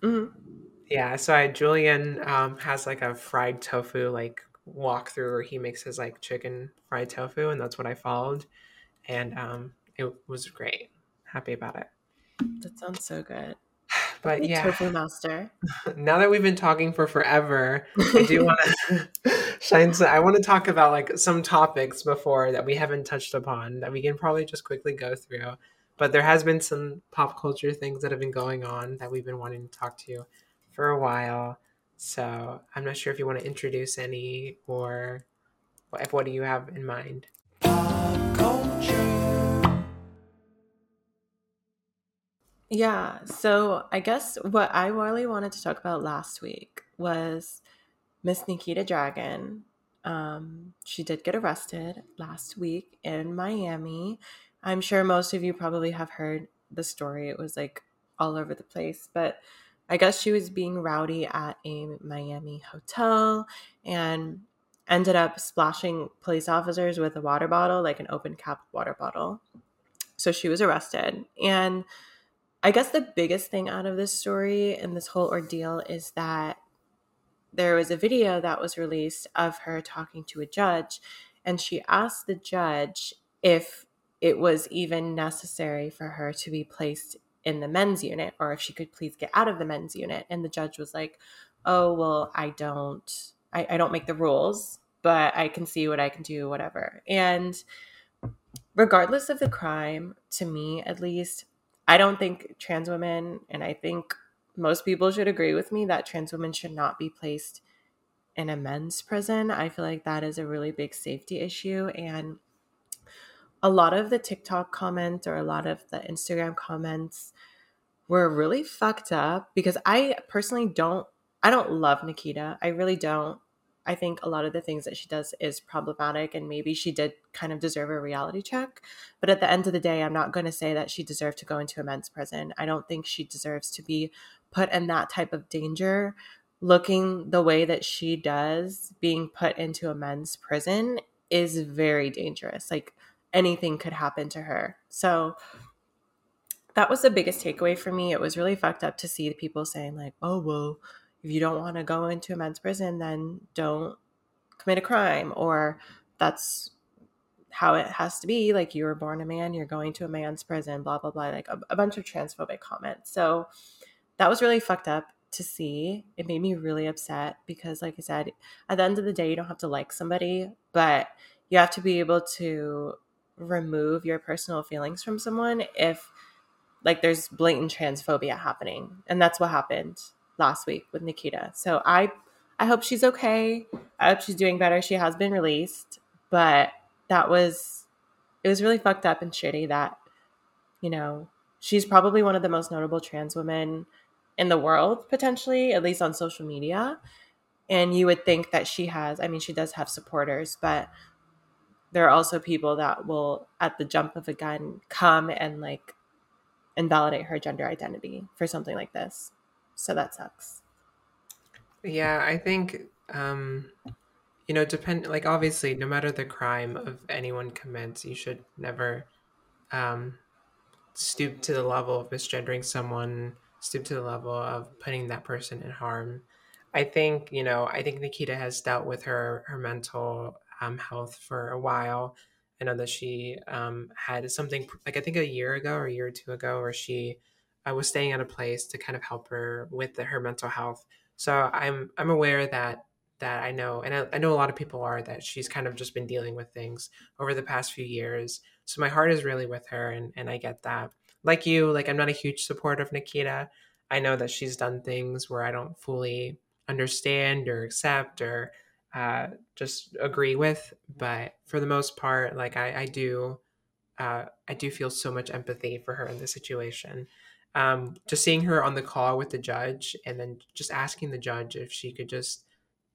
Mm-hmm. Yeah, so Julian has like a fried tofu like walkthrough where he makes his like chicken fried tofu, and that's what I followed, and it was great. Happy about it. That sounds so good. But yeah, tofu master. Now that we've been talking for forever, I do want to shine. So I want to talk about like some topics before that we haven't touched upon that we can probably just quickly go through. But there has been some pop culture things that have been going on that we've been wanting to talk to for a while. So I'm not sure if you want to introduce any, or what do you have in mind? Pop culture. Yeah, so I guess what I really wanted to talk about last week was Miss Nikita Dragon. She did get arrested last week in Miami. I'm sure most of you probably have heard the story. It was like all over the place, but I guess she was being rowdy at a Miami hotel and ended up splashing police officers with a water bottle, like an open cap water bottle. So she was arrested. And I guess the biggest thing out of this story and this whole ordeal is that there was a video that was released of her talking to a judge, and she asked the judge if it was even necessary for her to be placed in the men's unit, or if she could please get out of the men's unit. And the judge was like, oh, well, I don't make the rules, but I can see what I can do, whatever. And regardless of the crime, to me at least, I don't think trans women, and I think most people should agree with me, that trans women should not be placed in a men's prison. I feel like that is a really big safety issue. And a lot of the TikTok comments or a lot of the Instagram comments were really fucked up, because I personally don't love Nikita. I really don't. I think a lot of the things that she does is problematic, and maybe she did kind of deserve a reality check. But at the end of the day, I'm not going to say that she deserved to go into a men's prison. I don't think she deserves to be put in that type of danger, looking the way that she does. Being put into a men's prison is very dangerous. Like, anything could happen to her. So that was the biggest takeaway for me. It was really fucked up to see the people saying like, oh, well, if you don't want to go into a men's prison, then don't commit a crime, or that's how it has to be. Like, you were born a man, you're going to a man's prison, blah, blah, blah, like a bunch of transphobic comments. So that was really fucked up to see. It made me really upset because, like I said, at the end of the day, you don't have to like somebody, but you have to be able to remove your personal feelings from someone if, like, there's blatant transphobia happening. And that's what happened last week with Nikita. So I hope she's okay. I hope she's doing better. She has been released, but it was really fucked up and shitty that, you know, she's probably one of the most notable trans women in the world, potentially, at least on social media. And you would think that she does have supporters, but there are also people that will, at the jump of a gun, come and like invalidate her gender identity for something like this. So that sucks. Yeah, I think, like, obviously, no matter the crime of anyone commits, you should never stoop to the level of misgendering someone, stoop to the level of putting that person in harm. I think, you know, I think Nikita has dealt with her mental health for a while. I know that she had something like, I think a year ago or a year or two ago, where she was staying at a place to kind of help her with her mental health. So I'm aware that I know, and I know a lot of people are, that she's kind of just been dealing with things over the past few years. So my heart is really with her, and I get that. Like you, like, I'm not a huge supporter of Nikita. I know that she's done things where I don't fully understand or accept or just agree with, but for the most part, like, I do feel so much empathy for her in this situation. Just seeing her on the call with the judge, and then just asking the judge if she could just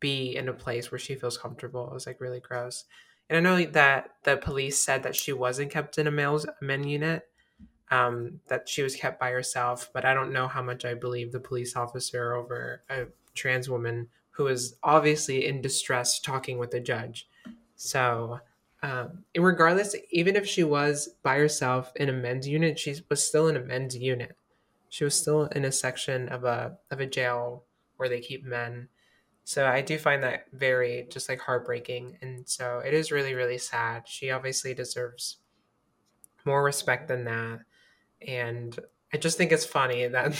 be in a place where she feels comfortable, it was like really gross. And I know that the police said that she wasn't kept in a men's unit, that she was kept by herself, but I don't know how much I believe the police officer over a trans woman who is obviously in distress talking with the judge. So and regardless, even if she was by herself in a men's unit, she was still in a men's unit. She was still in a section of a jail where they keep men. So I do find that very just like heartbreaking. And so it is really, really sad. She obviously deserves more respect than that. And I just think it's funny that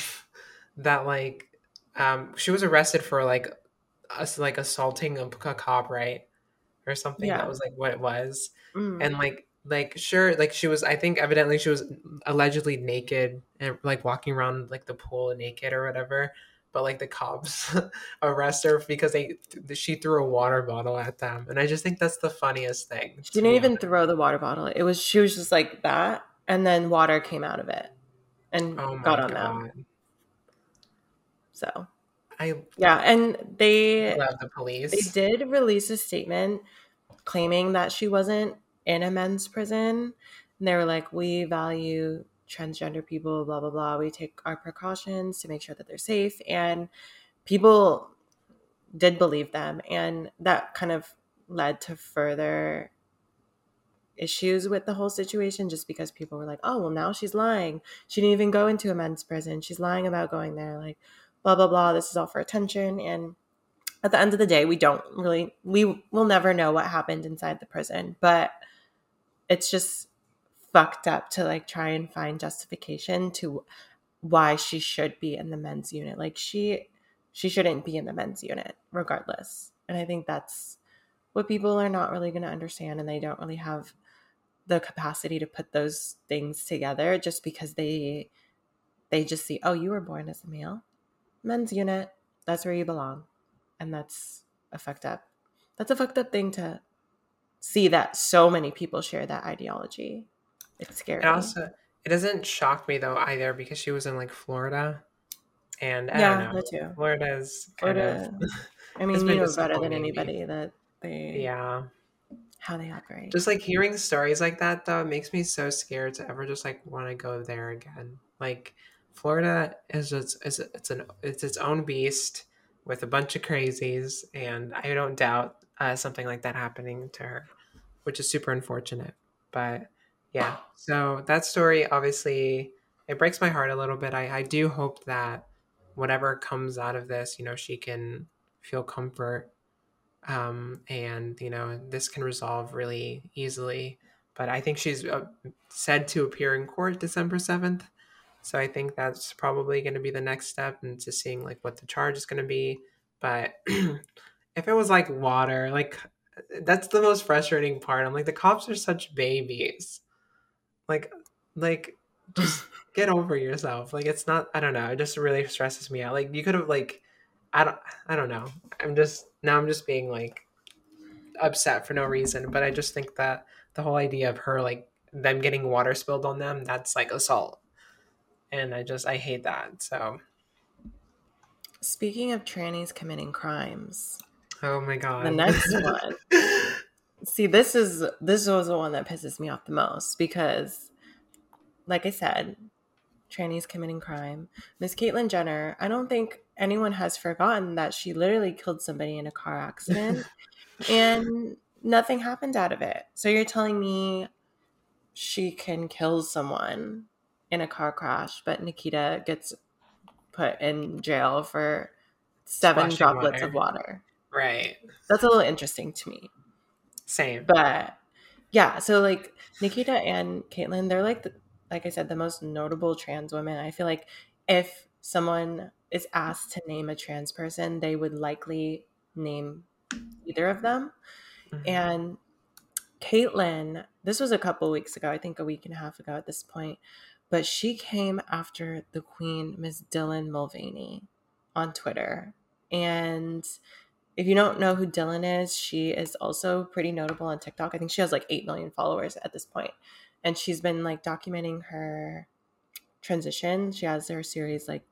like, she was arrested for like assaulting a cop, right? Or something. Yeah. That was like what it was. Mm. And like sure, like she was, I think evidently she was allegedly naked and like walking around like the pool naked or whatever. But like the cops arrest her because she threw a water bottle at them, and I just think that's the funniest thing. She didn't even throw the water bottle. It was she was just like that, and then water came out of it and got on them. So, and they love the police. They did release a statement claiming that she wasn't in a men's prison. And they were like, we value transgender people, blah blah blah, we take our precautions to make sure that they're safe, and people did believe them, and that kind of led to further issues with the whole situation, just because people were like, oh well, now she's lying, she didn't even go into a men's prison, she's lying about going there, like blah blah blah, this is all for attention. And at the end of the day, we will never know what happened inside the prison, but it's just fucked up to like try and find justification to why she should be in the men's unit. Like she shouldn't be in the men's unit regardless. And I think that's what people are not really going to understand, and they don't really have the capacity to put those things together, just because they just see, oh, you were born as a male, men's unit, that's where you belong. And that's a fucked up thing to see, that so many people share that ideology. It's scary. And also, it doesn't shock me though either, because she was in like Florida, and I don't know. That too. Florida, I mean, you know better than anybody that how they operate. Just like hearing stories like that though, it makes me so scared to ever just like want to go there again. Like Florida is its own beast with a bunch of crazies, and I don't doubt something like that happening to her, which is super unfortunate, but. Yeah, so that story, obviously, it breaks my heart a little bit. I do hope that whatever comes out of this, you know, she can feel comfort, and, you know, this can resolve really easily. But I think she's said to appear in court December 7th. So I think that's probably going to be the next step into seeing, like, what the charge is going to be. But if it was, like, water, like, that's the most frustrating part. I'm like, the cops are such babies. Like, just get over yourself. Like, it's not, I don't know. It just really stresses me out. Like, you could have, like, I don't know. I'm just being, like, upset for no reason. But I just think that the whole idea of her, like, them getting water spilled on them, that's, like, assault. And I hate that, so. Speaking of trannies committing crimes. Oh, my God. The next one. See, this was the one that pisses me off the most, because, like I said, trannies committing crime. Miss Caitlyn Jenner, I don't think anyone has forgotten that she literally killed somebody in a car accident and nothing happened out of it. So you're telling me she can kill someone in a car crash, but Nikita gets put in jail for 7 Splashing droplets water. Of water. Right. That's a little interesting to me. Same. But yeah, so like Nikita and Caitlyn, they're like, like I said, the most notable trans women. I feel like if someone is asked to name a trans person, they would likely name either of them. Mm-hmm. And Caitlyn, this was a couple weeks ago, I think a week and a half ago at this point, but she came after the queen, Miss Dylan Mulvaney, on Twitter. And if you don't know who Dylan is, she is also pretty notable on TikTok. I think she has like 8 million followers at this point. And she's been like documenting her transition. She has her series like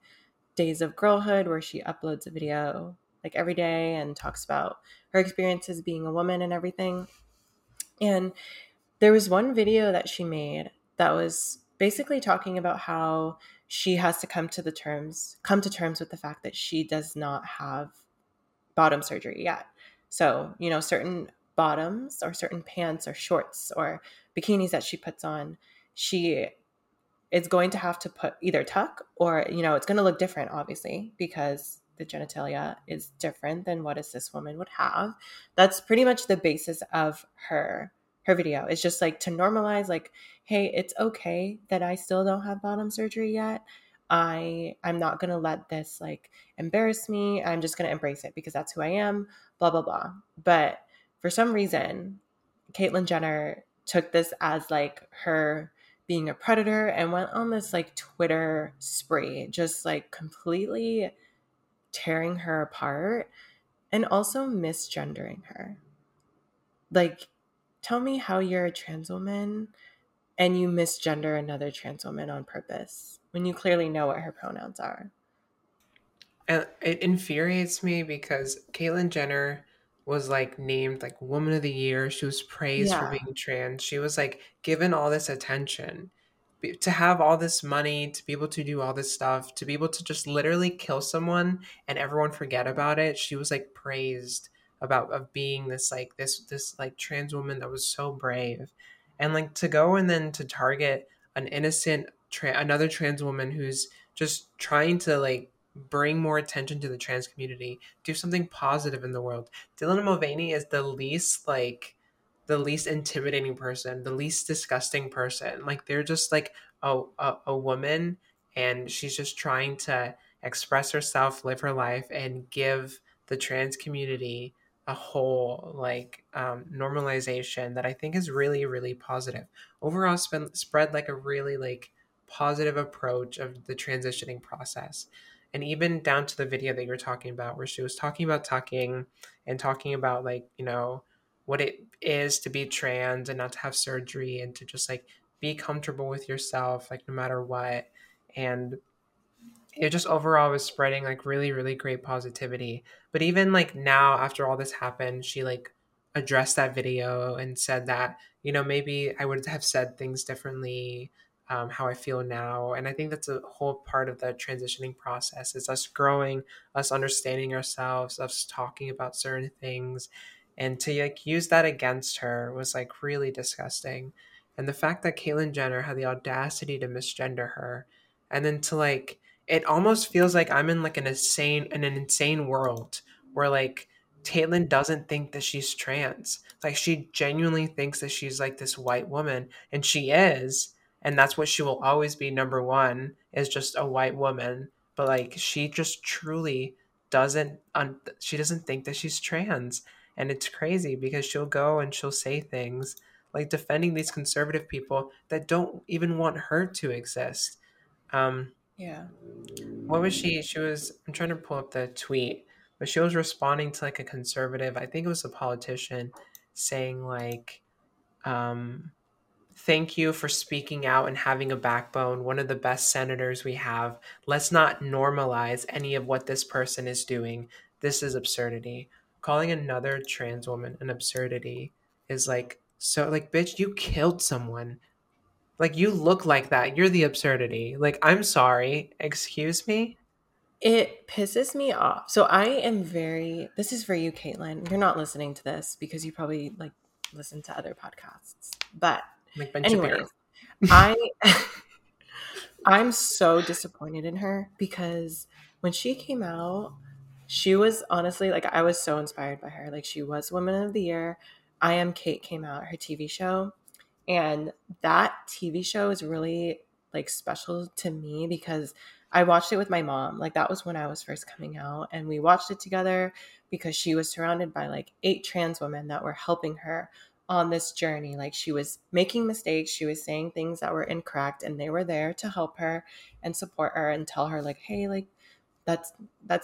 Days of Girlhood, where she uploads a video like every day and talks about her experiences being a woman and everything. And there was one video that she made that was basically talking about how she has to come to terms with the fact that she does not have bottom surgery yet. So, you know, certain bottoms or certain pants or shorts or bikinis that she puts on, she is going to have to put either tuck or, you know, it's going to look different, obviously, because the genitalia is different than what a cis woman would have. That's pretty much the basis of her video. It's just like to normalize, like, hey, it's okay that I still don't have bottom surgery yet. I'm not going to let this like embarrass me. I'm just going to embrace it because that's who I am, blah, blah, blah. But for some reason, Caitlyn Jenner took this as like her being a predator and went on this like Twitter spree, just like completely tearing her apart and also misgendering her. Like, tell me how you're a trans woman and you misgender another trans woman on purpose when you clearly know what her pronouns are. It infuriates me because Caitlyn Jenner was like named like Woman of the Year. She was praised for being trans. She was like given all this attention, to have all this money, to be able to do all this stuff, to be able to just literally kill someone and everyone forget about it. She was like praised of being this trans woman that was so brave, and like to go and then to target an innocent another trans woman who's just trying to like bring more attention to the trans community, do something positive in the world. Dylan Mulvaney is the least intimidating person, the least disgusting person. Like they're just like a woman, and she's just trying to express herself, live her life, and give the trans community a whole like normalization that I think is really, really positive. Overall, spread like a really like positive approach of the transitioning process. And even down to the video that you're talking about, where she was talking about tucking and talking about like, you know, what it is to be trans and not to have surgery and to just like be comfortable with yourself, like no matter what. And it just overall was spreading like really, really great positivity. But even like now, after all this happened, she like addressed that video and said that, you know, maybe I would have said things differently. How I feel now. And I think that's a whole part of the transitioning process. It's us growing, us understanding ourselves, us talking about certain things. And to like use that against her was like really disgusting. And the fact that Caitlyn Jenner had the audacity to misgender her, and then to like, it almost feels like I'm in like an insane world where like Caitlyn doesn't think that she's trans. Like she genuinely thinks that she's like this white woman, and she is. And that's what she will always be, number one, is just a white woman. But, like, she just truly doesn't think that she's trans. And it's crazy because she'll go and she'll say things like defending these conservative people that don't even want her to exist. Yeah. What was she? She was, I'm trying to pull up the tweet, but she was responding to, like, a conservative, I think it was a politician, saying, like, thank you for speaking out and having a backbone. One of the best senators we have. Let's not normalize any of what this person is doing. This is absurdity. Calling another trans woman an absurdity is like, so like, bitch, you killed someone. Like you look like that. You're the absurdity. Like, I'm sorry. Excuse me. It pisses me off. So this is for you, Caitlyn. You're not listening to this because you probably like listen to other podcasts, but like anyways, I'm so disappointed in her because when she came out, she was honestly, like, I was so inspired by her. Like, she was Woman of the Year. I Am Cait came out, her TV show. And that TV show is really, like, special to me because I watched it with my mom. Like, that was when I was first coming out. And we watched it together because she was surrounded by, like, 8 trans women that were helping her on this journey. Like, she was making mistakes. She was saying things that were incorrect. And they were there to help her and support her and tell her, like, hey, like, that's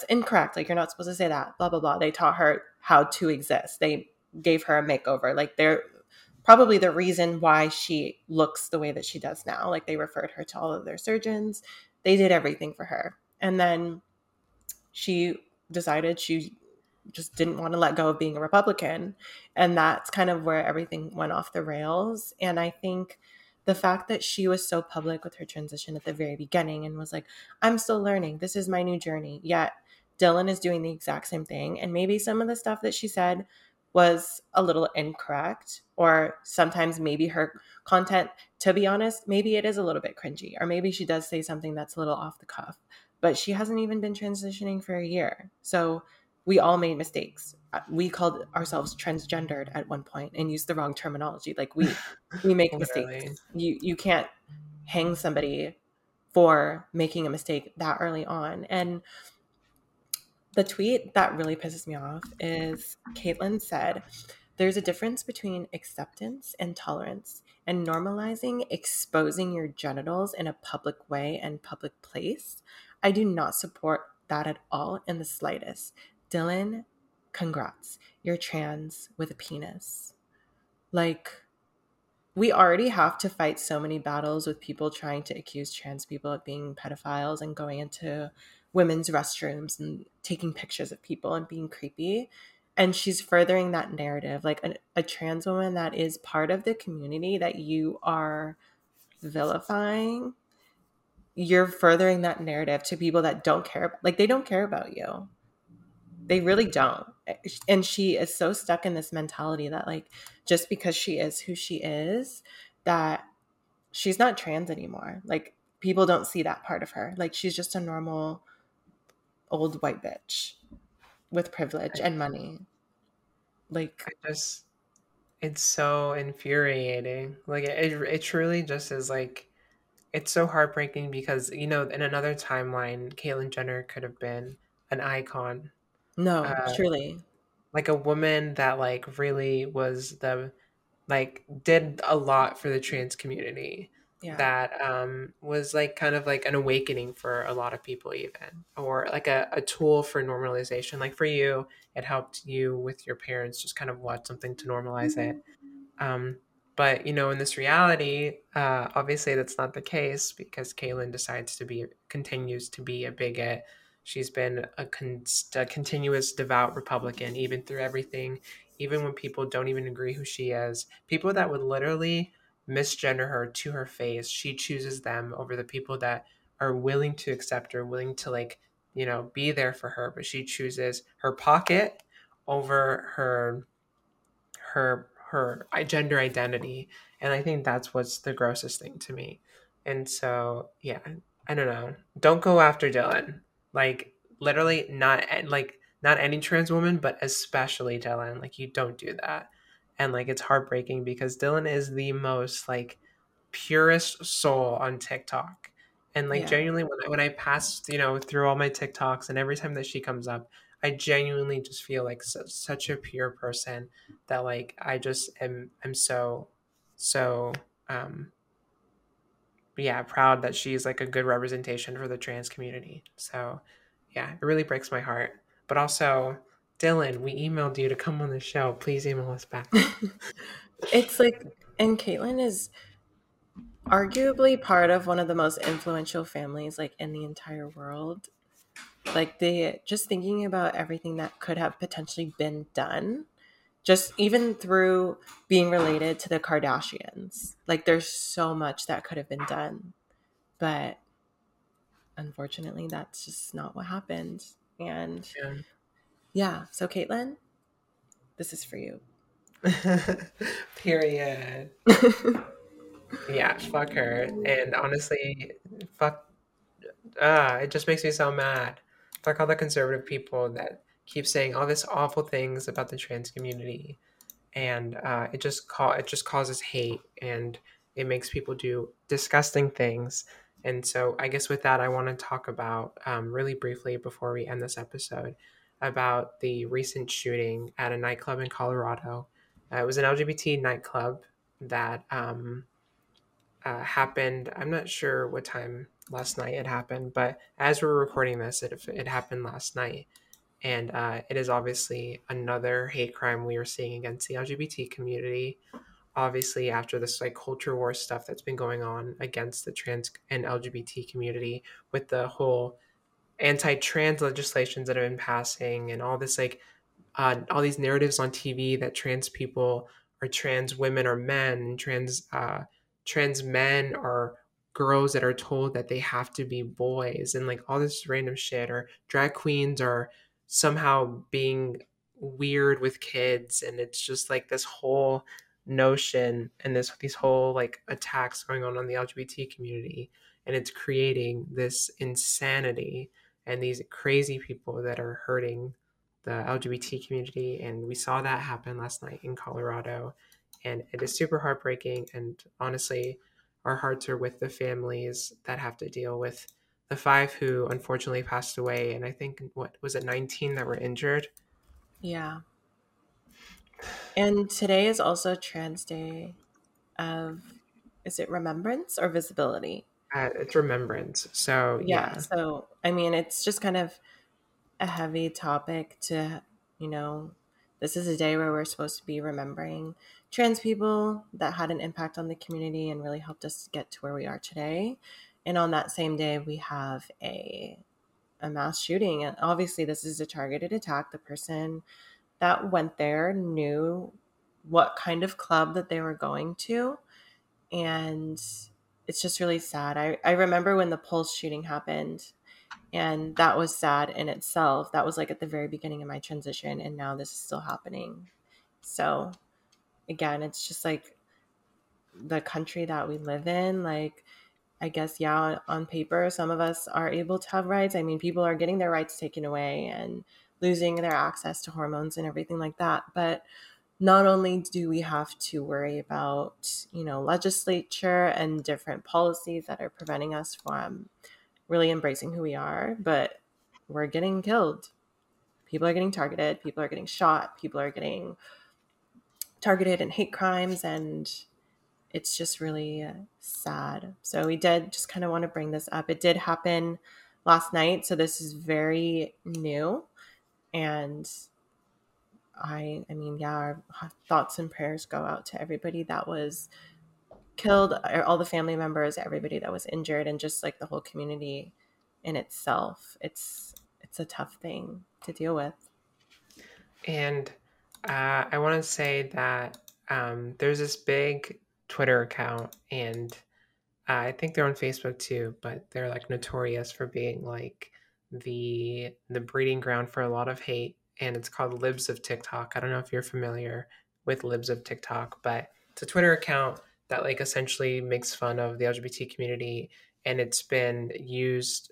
incorrect. Like, you're not supposed to say that, blah, blah, blah. They taught her how to exist. They gave her a makeover. Like, they're probably the reason why she looks the way that she does now. Like, they referred her to all of their surgeons. They did everything for her. And then she decided she just didn't want to let go of being a Republican. And that's kind of where everything went off the rails. And I think the fact that she was so public with her transition at the very beginning and was like, I'm still learning. This is my new journey. Yet Dylan is doing the exact same thing. And maybe some of the stuff that she said was a little incorrect, or sometimes maybe her content, to be honest, maybe it is a little bit cringy, or maybe she does say something that's a little off the cuff, but she hasn't even been transitioning for a year. So we all made mistakes. We called ourselves transgendered at one point and used the wrong terminology. Like, we make mistakes. You can't hang somebody for making a mistake that early on. And the tweet that really pisses me off is Caitlyn said, there's a difference between acceptance and tolerance, and normalizing exposing your genitals in a public way and public place. I do not support that at all in the slightest. Dylan, congrats. You're trans with a penis. Like, we already have to fight so many battles with people trying to accuse trans people of being pedophiles and going into women's restrooms and taking pictures of people and being creepy. And she's furthering that narrative. Like, a trans woman that is part of the community that you are vilifying, you're furthering that narrative to people that don't care. Like, they don't care about you. They really don't. And she is so stuck in this mentality that, like, just because she is who she is, that she's not trans anymore. Like, people don't see that part of her. Like, she's just a normal old white bitch with privilege and money. Like, it's so infuriating. Like, it truly just is, like, it's so heartbreaking because, you know, in another timeline, Caitlyn Jenner could have been an icon. No, truly. Like, a woman that, like, really was the, like, did a lot for the trans community. Yeah. That was, like, kind of like an awakening for a lot of people, even, or like a tool for normalization. Like, for you, it helped you with your parents just kind of watch something to normalize it. But, you know, in this reality, obviously that's not the case because Caitlyn continues to be a bigot. She's been a continuous devout Republican, even through everything, even when people don't even agree who she is. People that would literally misgender her to her face, she chooses them over the people that are willing to accept her, willing to, like, you know, be there for her. But she chooses her pocket over her gender identity. And I think that's what's the grossest thing to me. And so, yeah, I don't know. Don't go after Dylan. Like, literally not any trans woman, but especially Dylan. Like, you don't do that. And, like, it's heartbreaking because Dylan is the most, like, purest soul on TikTok. And, like, genuinely, when I pass, you know, through all my TikToks and every time that she comes up, I genuinely just feel like such a pure person that, like, I just am so proud that she's, like, a good representation for the trans community. So, yeah, it really breaks my heart. But also, Dylan, we emailed you to come on the show. Please email us back. It's like, and Caitlyn is arguably part of one of the most influential families, like, in the entire world. Like, they just thinking about everything that could have potentially been done, just even through being related to the Kardashians. Like, there's so much that could have been done, but unfortunately, that's just not what happened. And yeah. So, Caitlyn, this is for you. Period. Yeah, fuck her. And honestly, it just makes me so mad. like all the conservative people that keep saying all these awful things about the trans community, and it just causes hate, and it makes people do disgusting things. And so I guess with that, I want to talk about really briefly before we end this episode about the recent shooting at a nightclub in Colorado. It was an LGBT nightclub that happened. I'm not sure what time last night it happened, but as we're recording this, it happened last night. And it is obviously another hate crime we are seeing against the LGBT community. Obviously, after this like culture war stuff that's been going on against the trans and LGBT community with the whole anti-trans legislations that have been passing and all this like all these narratives on TV that trans people or trans women are men, trans men are girls that are told that they have to be boys, and like all this random shit, or drag queens are somehow being weird with kids, and it's just like this whole notion and these whole like attacks going on the LGBT community, and it's creating this insanity and these crazy people that are hurting the LGBT community. And we saw that happen last night in Colorado, and it is super heartbreaking, and honestly our hearts are with the families that have to deal with the 5 who unfortunately passed away, and I think what was it 19 that were injured. Yeah. And today is also Trans Day of, is it Remembrance or Visibility? It's Remembrance. So, yeah. So, I mean, it's just kind of a heavy topic to, you know, this is a day where we're supposed to be remembering trans people that had an impact on the community and really helped us get to where we are today. And on that same day, we have a mass shooting. And obviously, this is a targeted attack. The person that went there knew what kind of club that they were going to. And it's just really sad. I remember when the Pulse shooting happened, and that was sad in itself. That was like at the very beginning of my transition, and now this is still happening. So again, it's just like the country that we live in, like, I guess, yeah, on paper, some of us are able to have rights. I mean, people are getting their rights taken away and losing their access to hormones and everything like that. But not only do we have to worry about, you know, legislature and different policies that are preventing us from really embracing who we are, but we're getting killed. People are getting targeted. People are getting shot. People are getting targeted in hate crimes. And it's just really sad. So we did just kind of want to bring this up. It did happen last night, so this is very new. And I mean, yeah, our thoughts and prayers go out to everybody that was killed, all the family members, everybody that was injured, and just like the whole community in itself. It's a tough thing to deal with. And I want to say that there's this big Twitter account, and I think they're on Facebook too, but they're like notorious for being like the breeding ground for a lot of hate, and it's called Libs of TikTok. I don't know if you're familiar with Libs of TikTok, but it's a Twitter account that like essentially makes fun of the LGBT community, and it's been used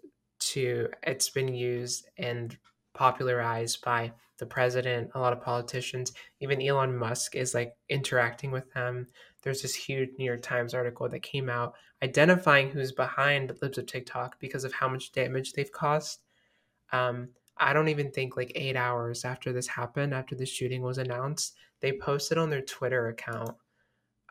and popularized by the president, a lot of politicians, even Elon Musk is like interacting with them. There's this huge New York Times article that came out identifying who's behind Libs of TikTok because of how much damage they've caused. I don't even think like 8 hours after this happened, after the shooting was announced, they posted on their Twitter account.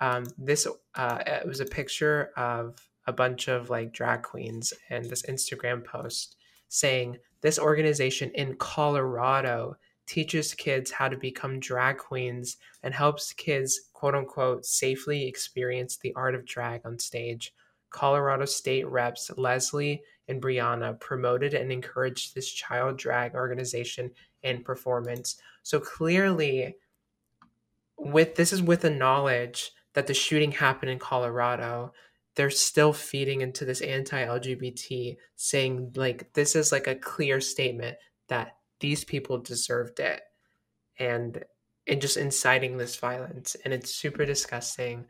It was a picture of a bunch of like drag queens and this Instagram post saying this organization in Colorado teaches kids how to become drag queens and helps kids, quote unquote, safely experience the art of drag on stage. Colorado State Reps Leslie and Brianna promoted and encouraged this child drag organization and performance. So clearly, this is with the knowledge that the shooting happened in Colorado, they're still feeding into this anti-LGBT, saying like this is like a clear statement that these people deserved it, and just inciting this violence. And it's super disgusting.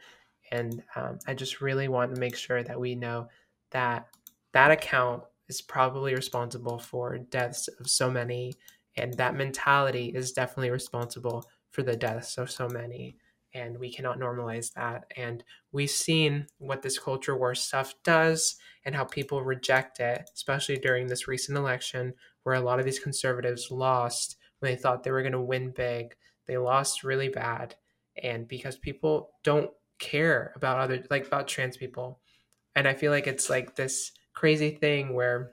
And I just really want to make sure that we know that that account is probably responsible for deaths of so many, and that mentality is definitely responsible for the deaths of so many, and we cannot normalize that. And we've seen what this culture war stuff does and how people reject it, especially during this recent election where a lot of these conservatives lost when they thought they were going to win big. They lost really bad, and because people don't care about other, like about trans people. And I feel like it's like this crazy thing where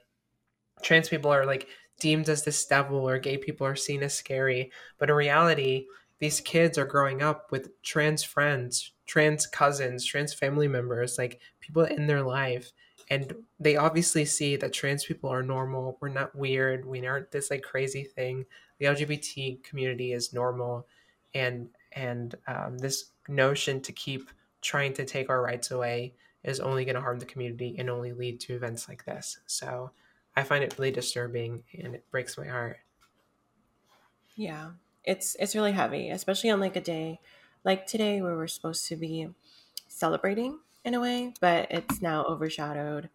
trans people are like deemed as this devil, or gay people are seen as scary. But in reality, these kids are growing up with trans friends, trans cousins, trans family members, like people in their life. And they obviously see that trans people are normal. We're not weird. We aren't this like crazy thing. The LGBT community is normal. And this notion to keep trying to take our rights away is only going to harm the community and only lead to events like this. So I find it really disturbing, and it breaks my heart. Yeah, it's really heavy, especially on like a day like today where we're supposed to be celebrating in a way, but it's now overshadowed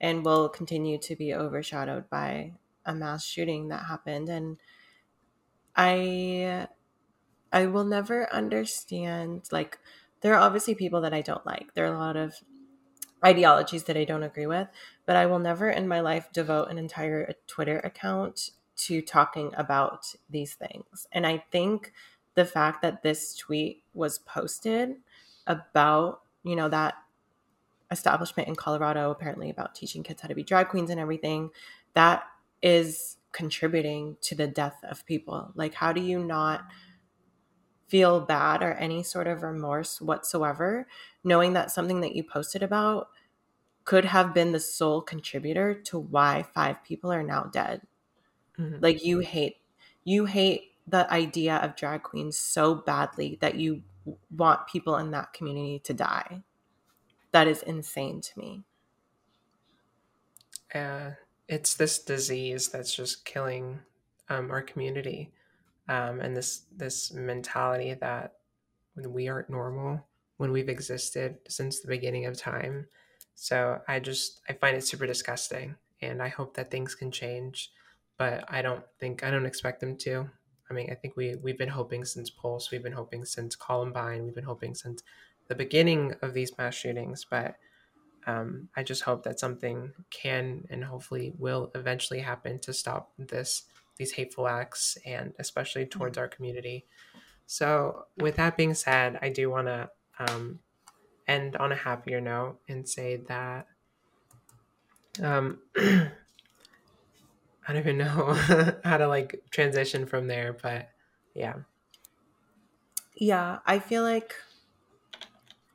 and will continue to be overshadowed by a mass shooting that happened. And I will never understand, like, there are obviously people that I don't like. There are a lot of ideologies that I don't agree with, but I will never in my life devote an entire Twitter account to talking about these things. And I think the fact that this tweet was posted about, you know, that establishment in Colorado, apparently about teaching kids how to be drag queens and everything, that is contributing to the death of people. Like, how do you not feel bad or any sort of remorse whatsoever, knowing that something that you posted about could have been the sole contributor to why 5 people are now dead? Mm-hmm. Like, you hate the idea of drag queens so badly that you want people in that community to die. That is insane to me. It's this disease that's just killing our community. And this mentality that when we aren't normal, when we've existed since the beginning of time. So I find it super disgusting, and I hope that things can change, but I don't expect them to. I mean, I think we've been hoping since Pulse, we've been hoping since Columbine, we've been hoping since the beginning of these mass shootings, but I just hope that something can and hopefully will eventually happen to stop these hateful acts, and especially towards our community. So with that being said, I do want to end on a happier note and say that I don't even know how to like transition from there, but yeah. Yeah, I feel like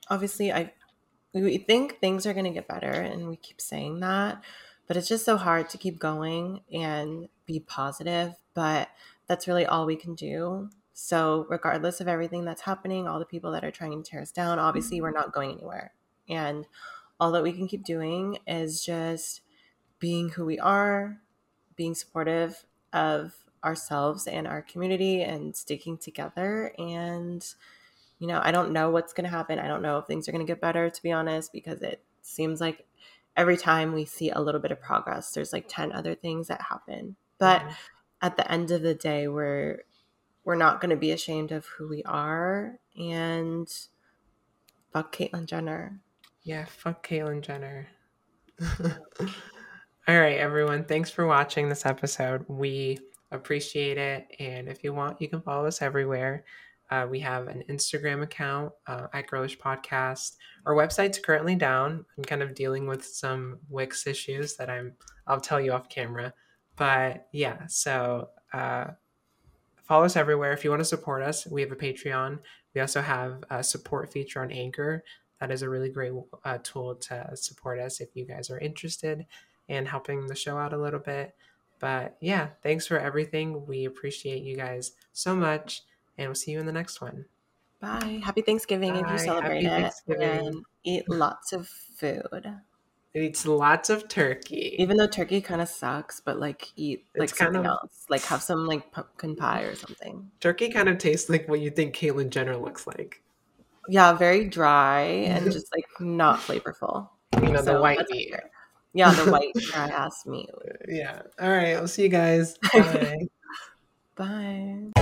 obviously we think things are going to get better, and we keep saying that, but it's just so hard to keep going and be positive, but that's really all we can do. So regardless of everything that's happening, all the people that are trying to tear us down, obviously we're not going anywhere. And all that we can keep doing is just being who we are, being supportive of ourselves and our community, and sticking together. And, you know, I don't know what's going to happen. I don't know if things are going to get better, to be honest, because it seems like every time we see a little bit of progress, there's like 10 other things that happen. But at the end of the day, we're not going to be ashamed of who we are. And fuck Caitlyn Jenner. Yeah, fuck Caitlyn Jenner. All right, everyone. Thanks for watching this episode. We appreciate it. And if you want, you can follow us everywhere. We have an Instagram account at Girlish Podcast. Our website's currently down. I'm kind of dealing with some Wix issues that I'll tell you off camera. But yeah, so follow us everywhere. If you want to support us, we have a Patreon. We also have a support feature on Anchor. That is a really great tool to support us if you guys are interested in helping the show out a little bit. But yeah, thanks for everything. We appreciate you guys so much. And we'll see you in the next one. Bye. Happy Thanksgiving if you celebrate it. And eat lots of food. Eat lots of turkey. Even though turkey kind of sucks, but like eat like something else. Like have some like pumpkin pie or something. Turkey kind of tastes like what you think Caitlyn Jenner looks like. Yeah, very dry and just like not flavorful. You know, the white meat. Yeah, the white dry ass meat. Yeah. All right. We'll see you guys. Bye. Bye.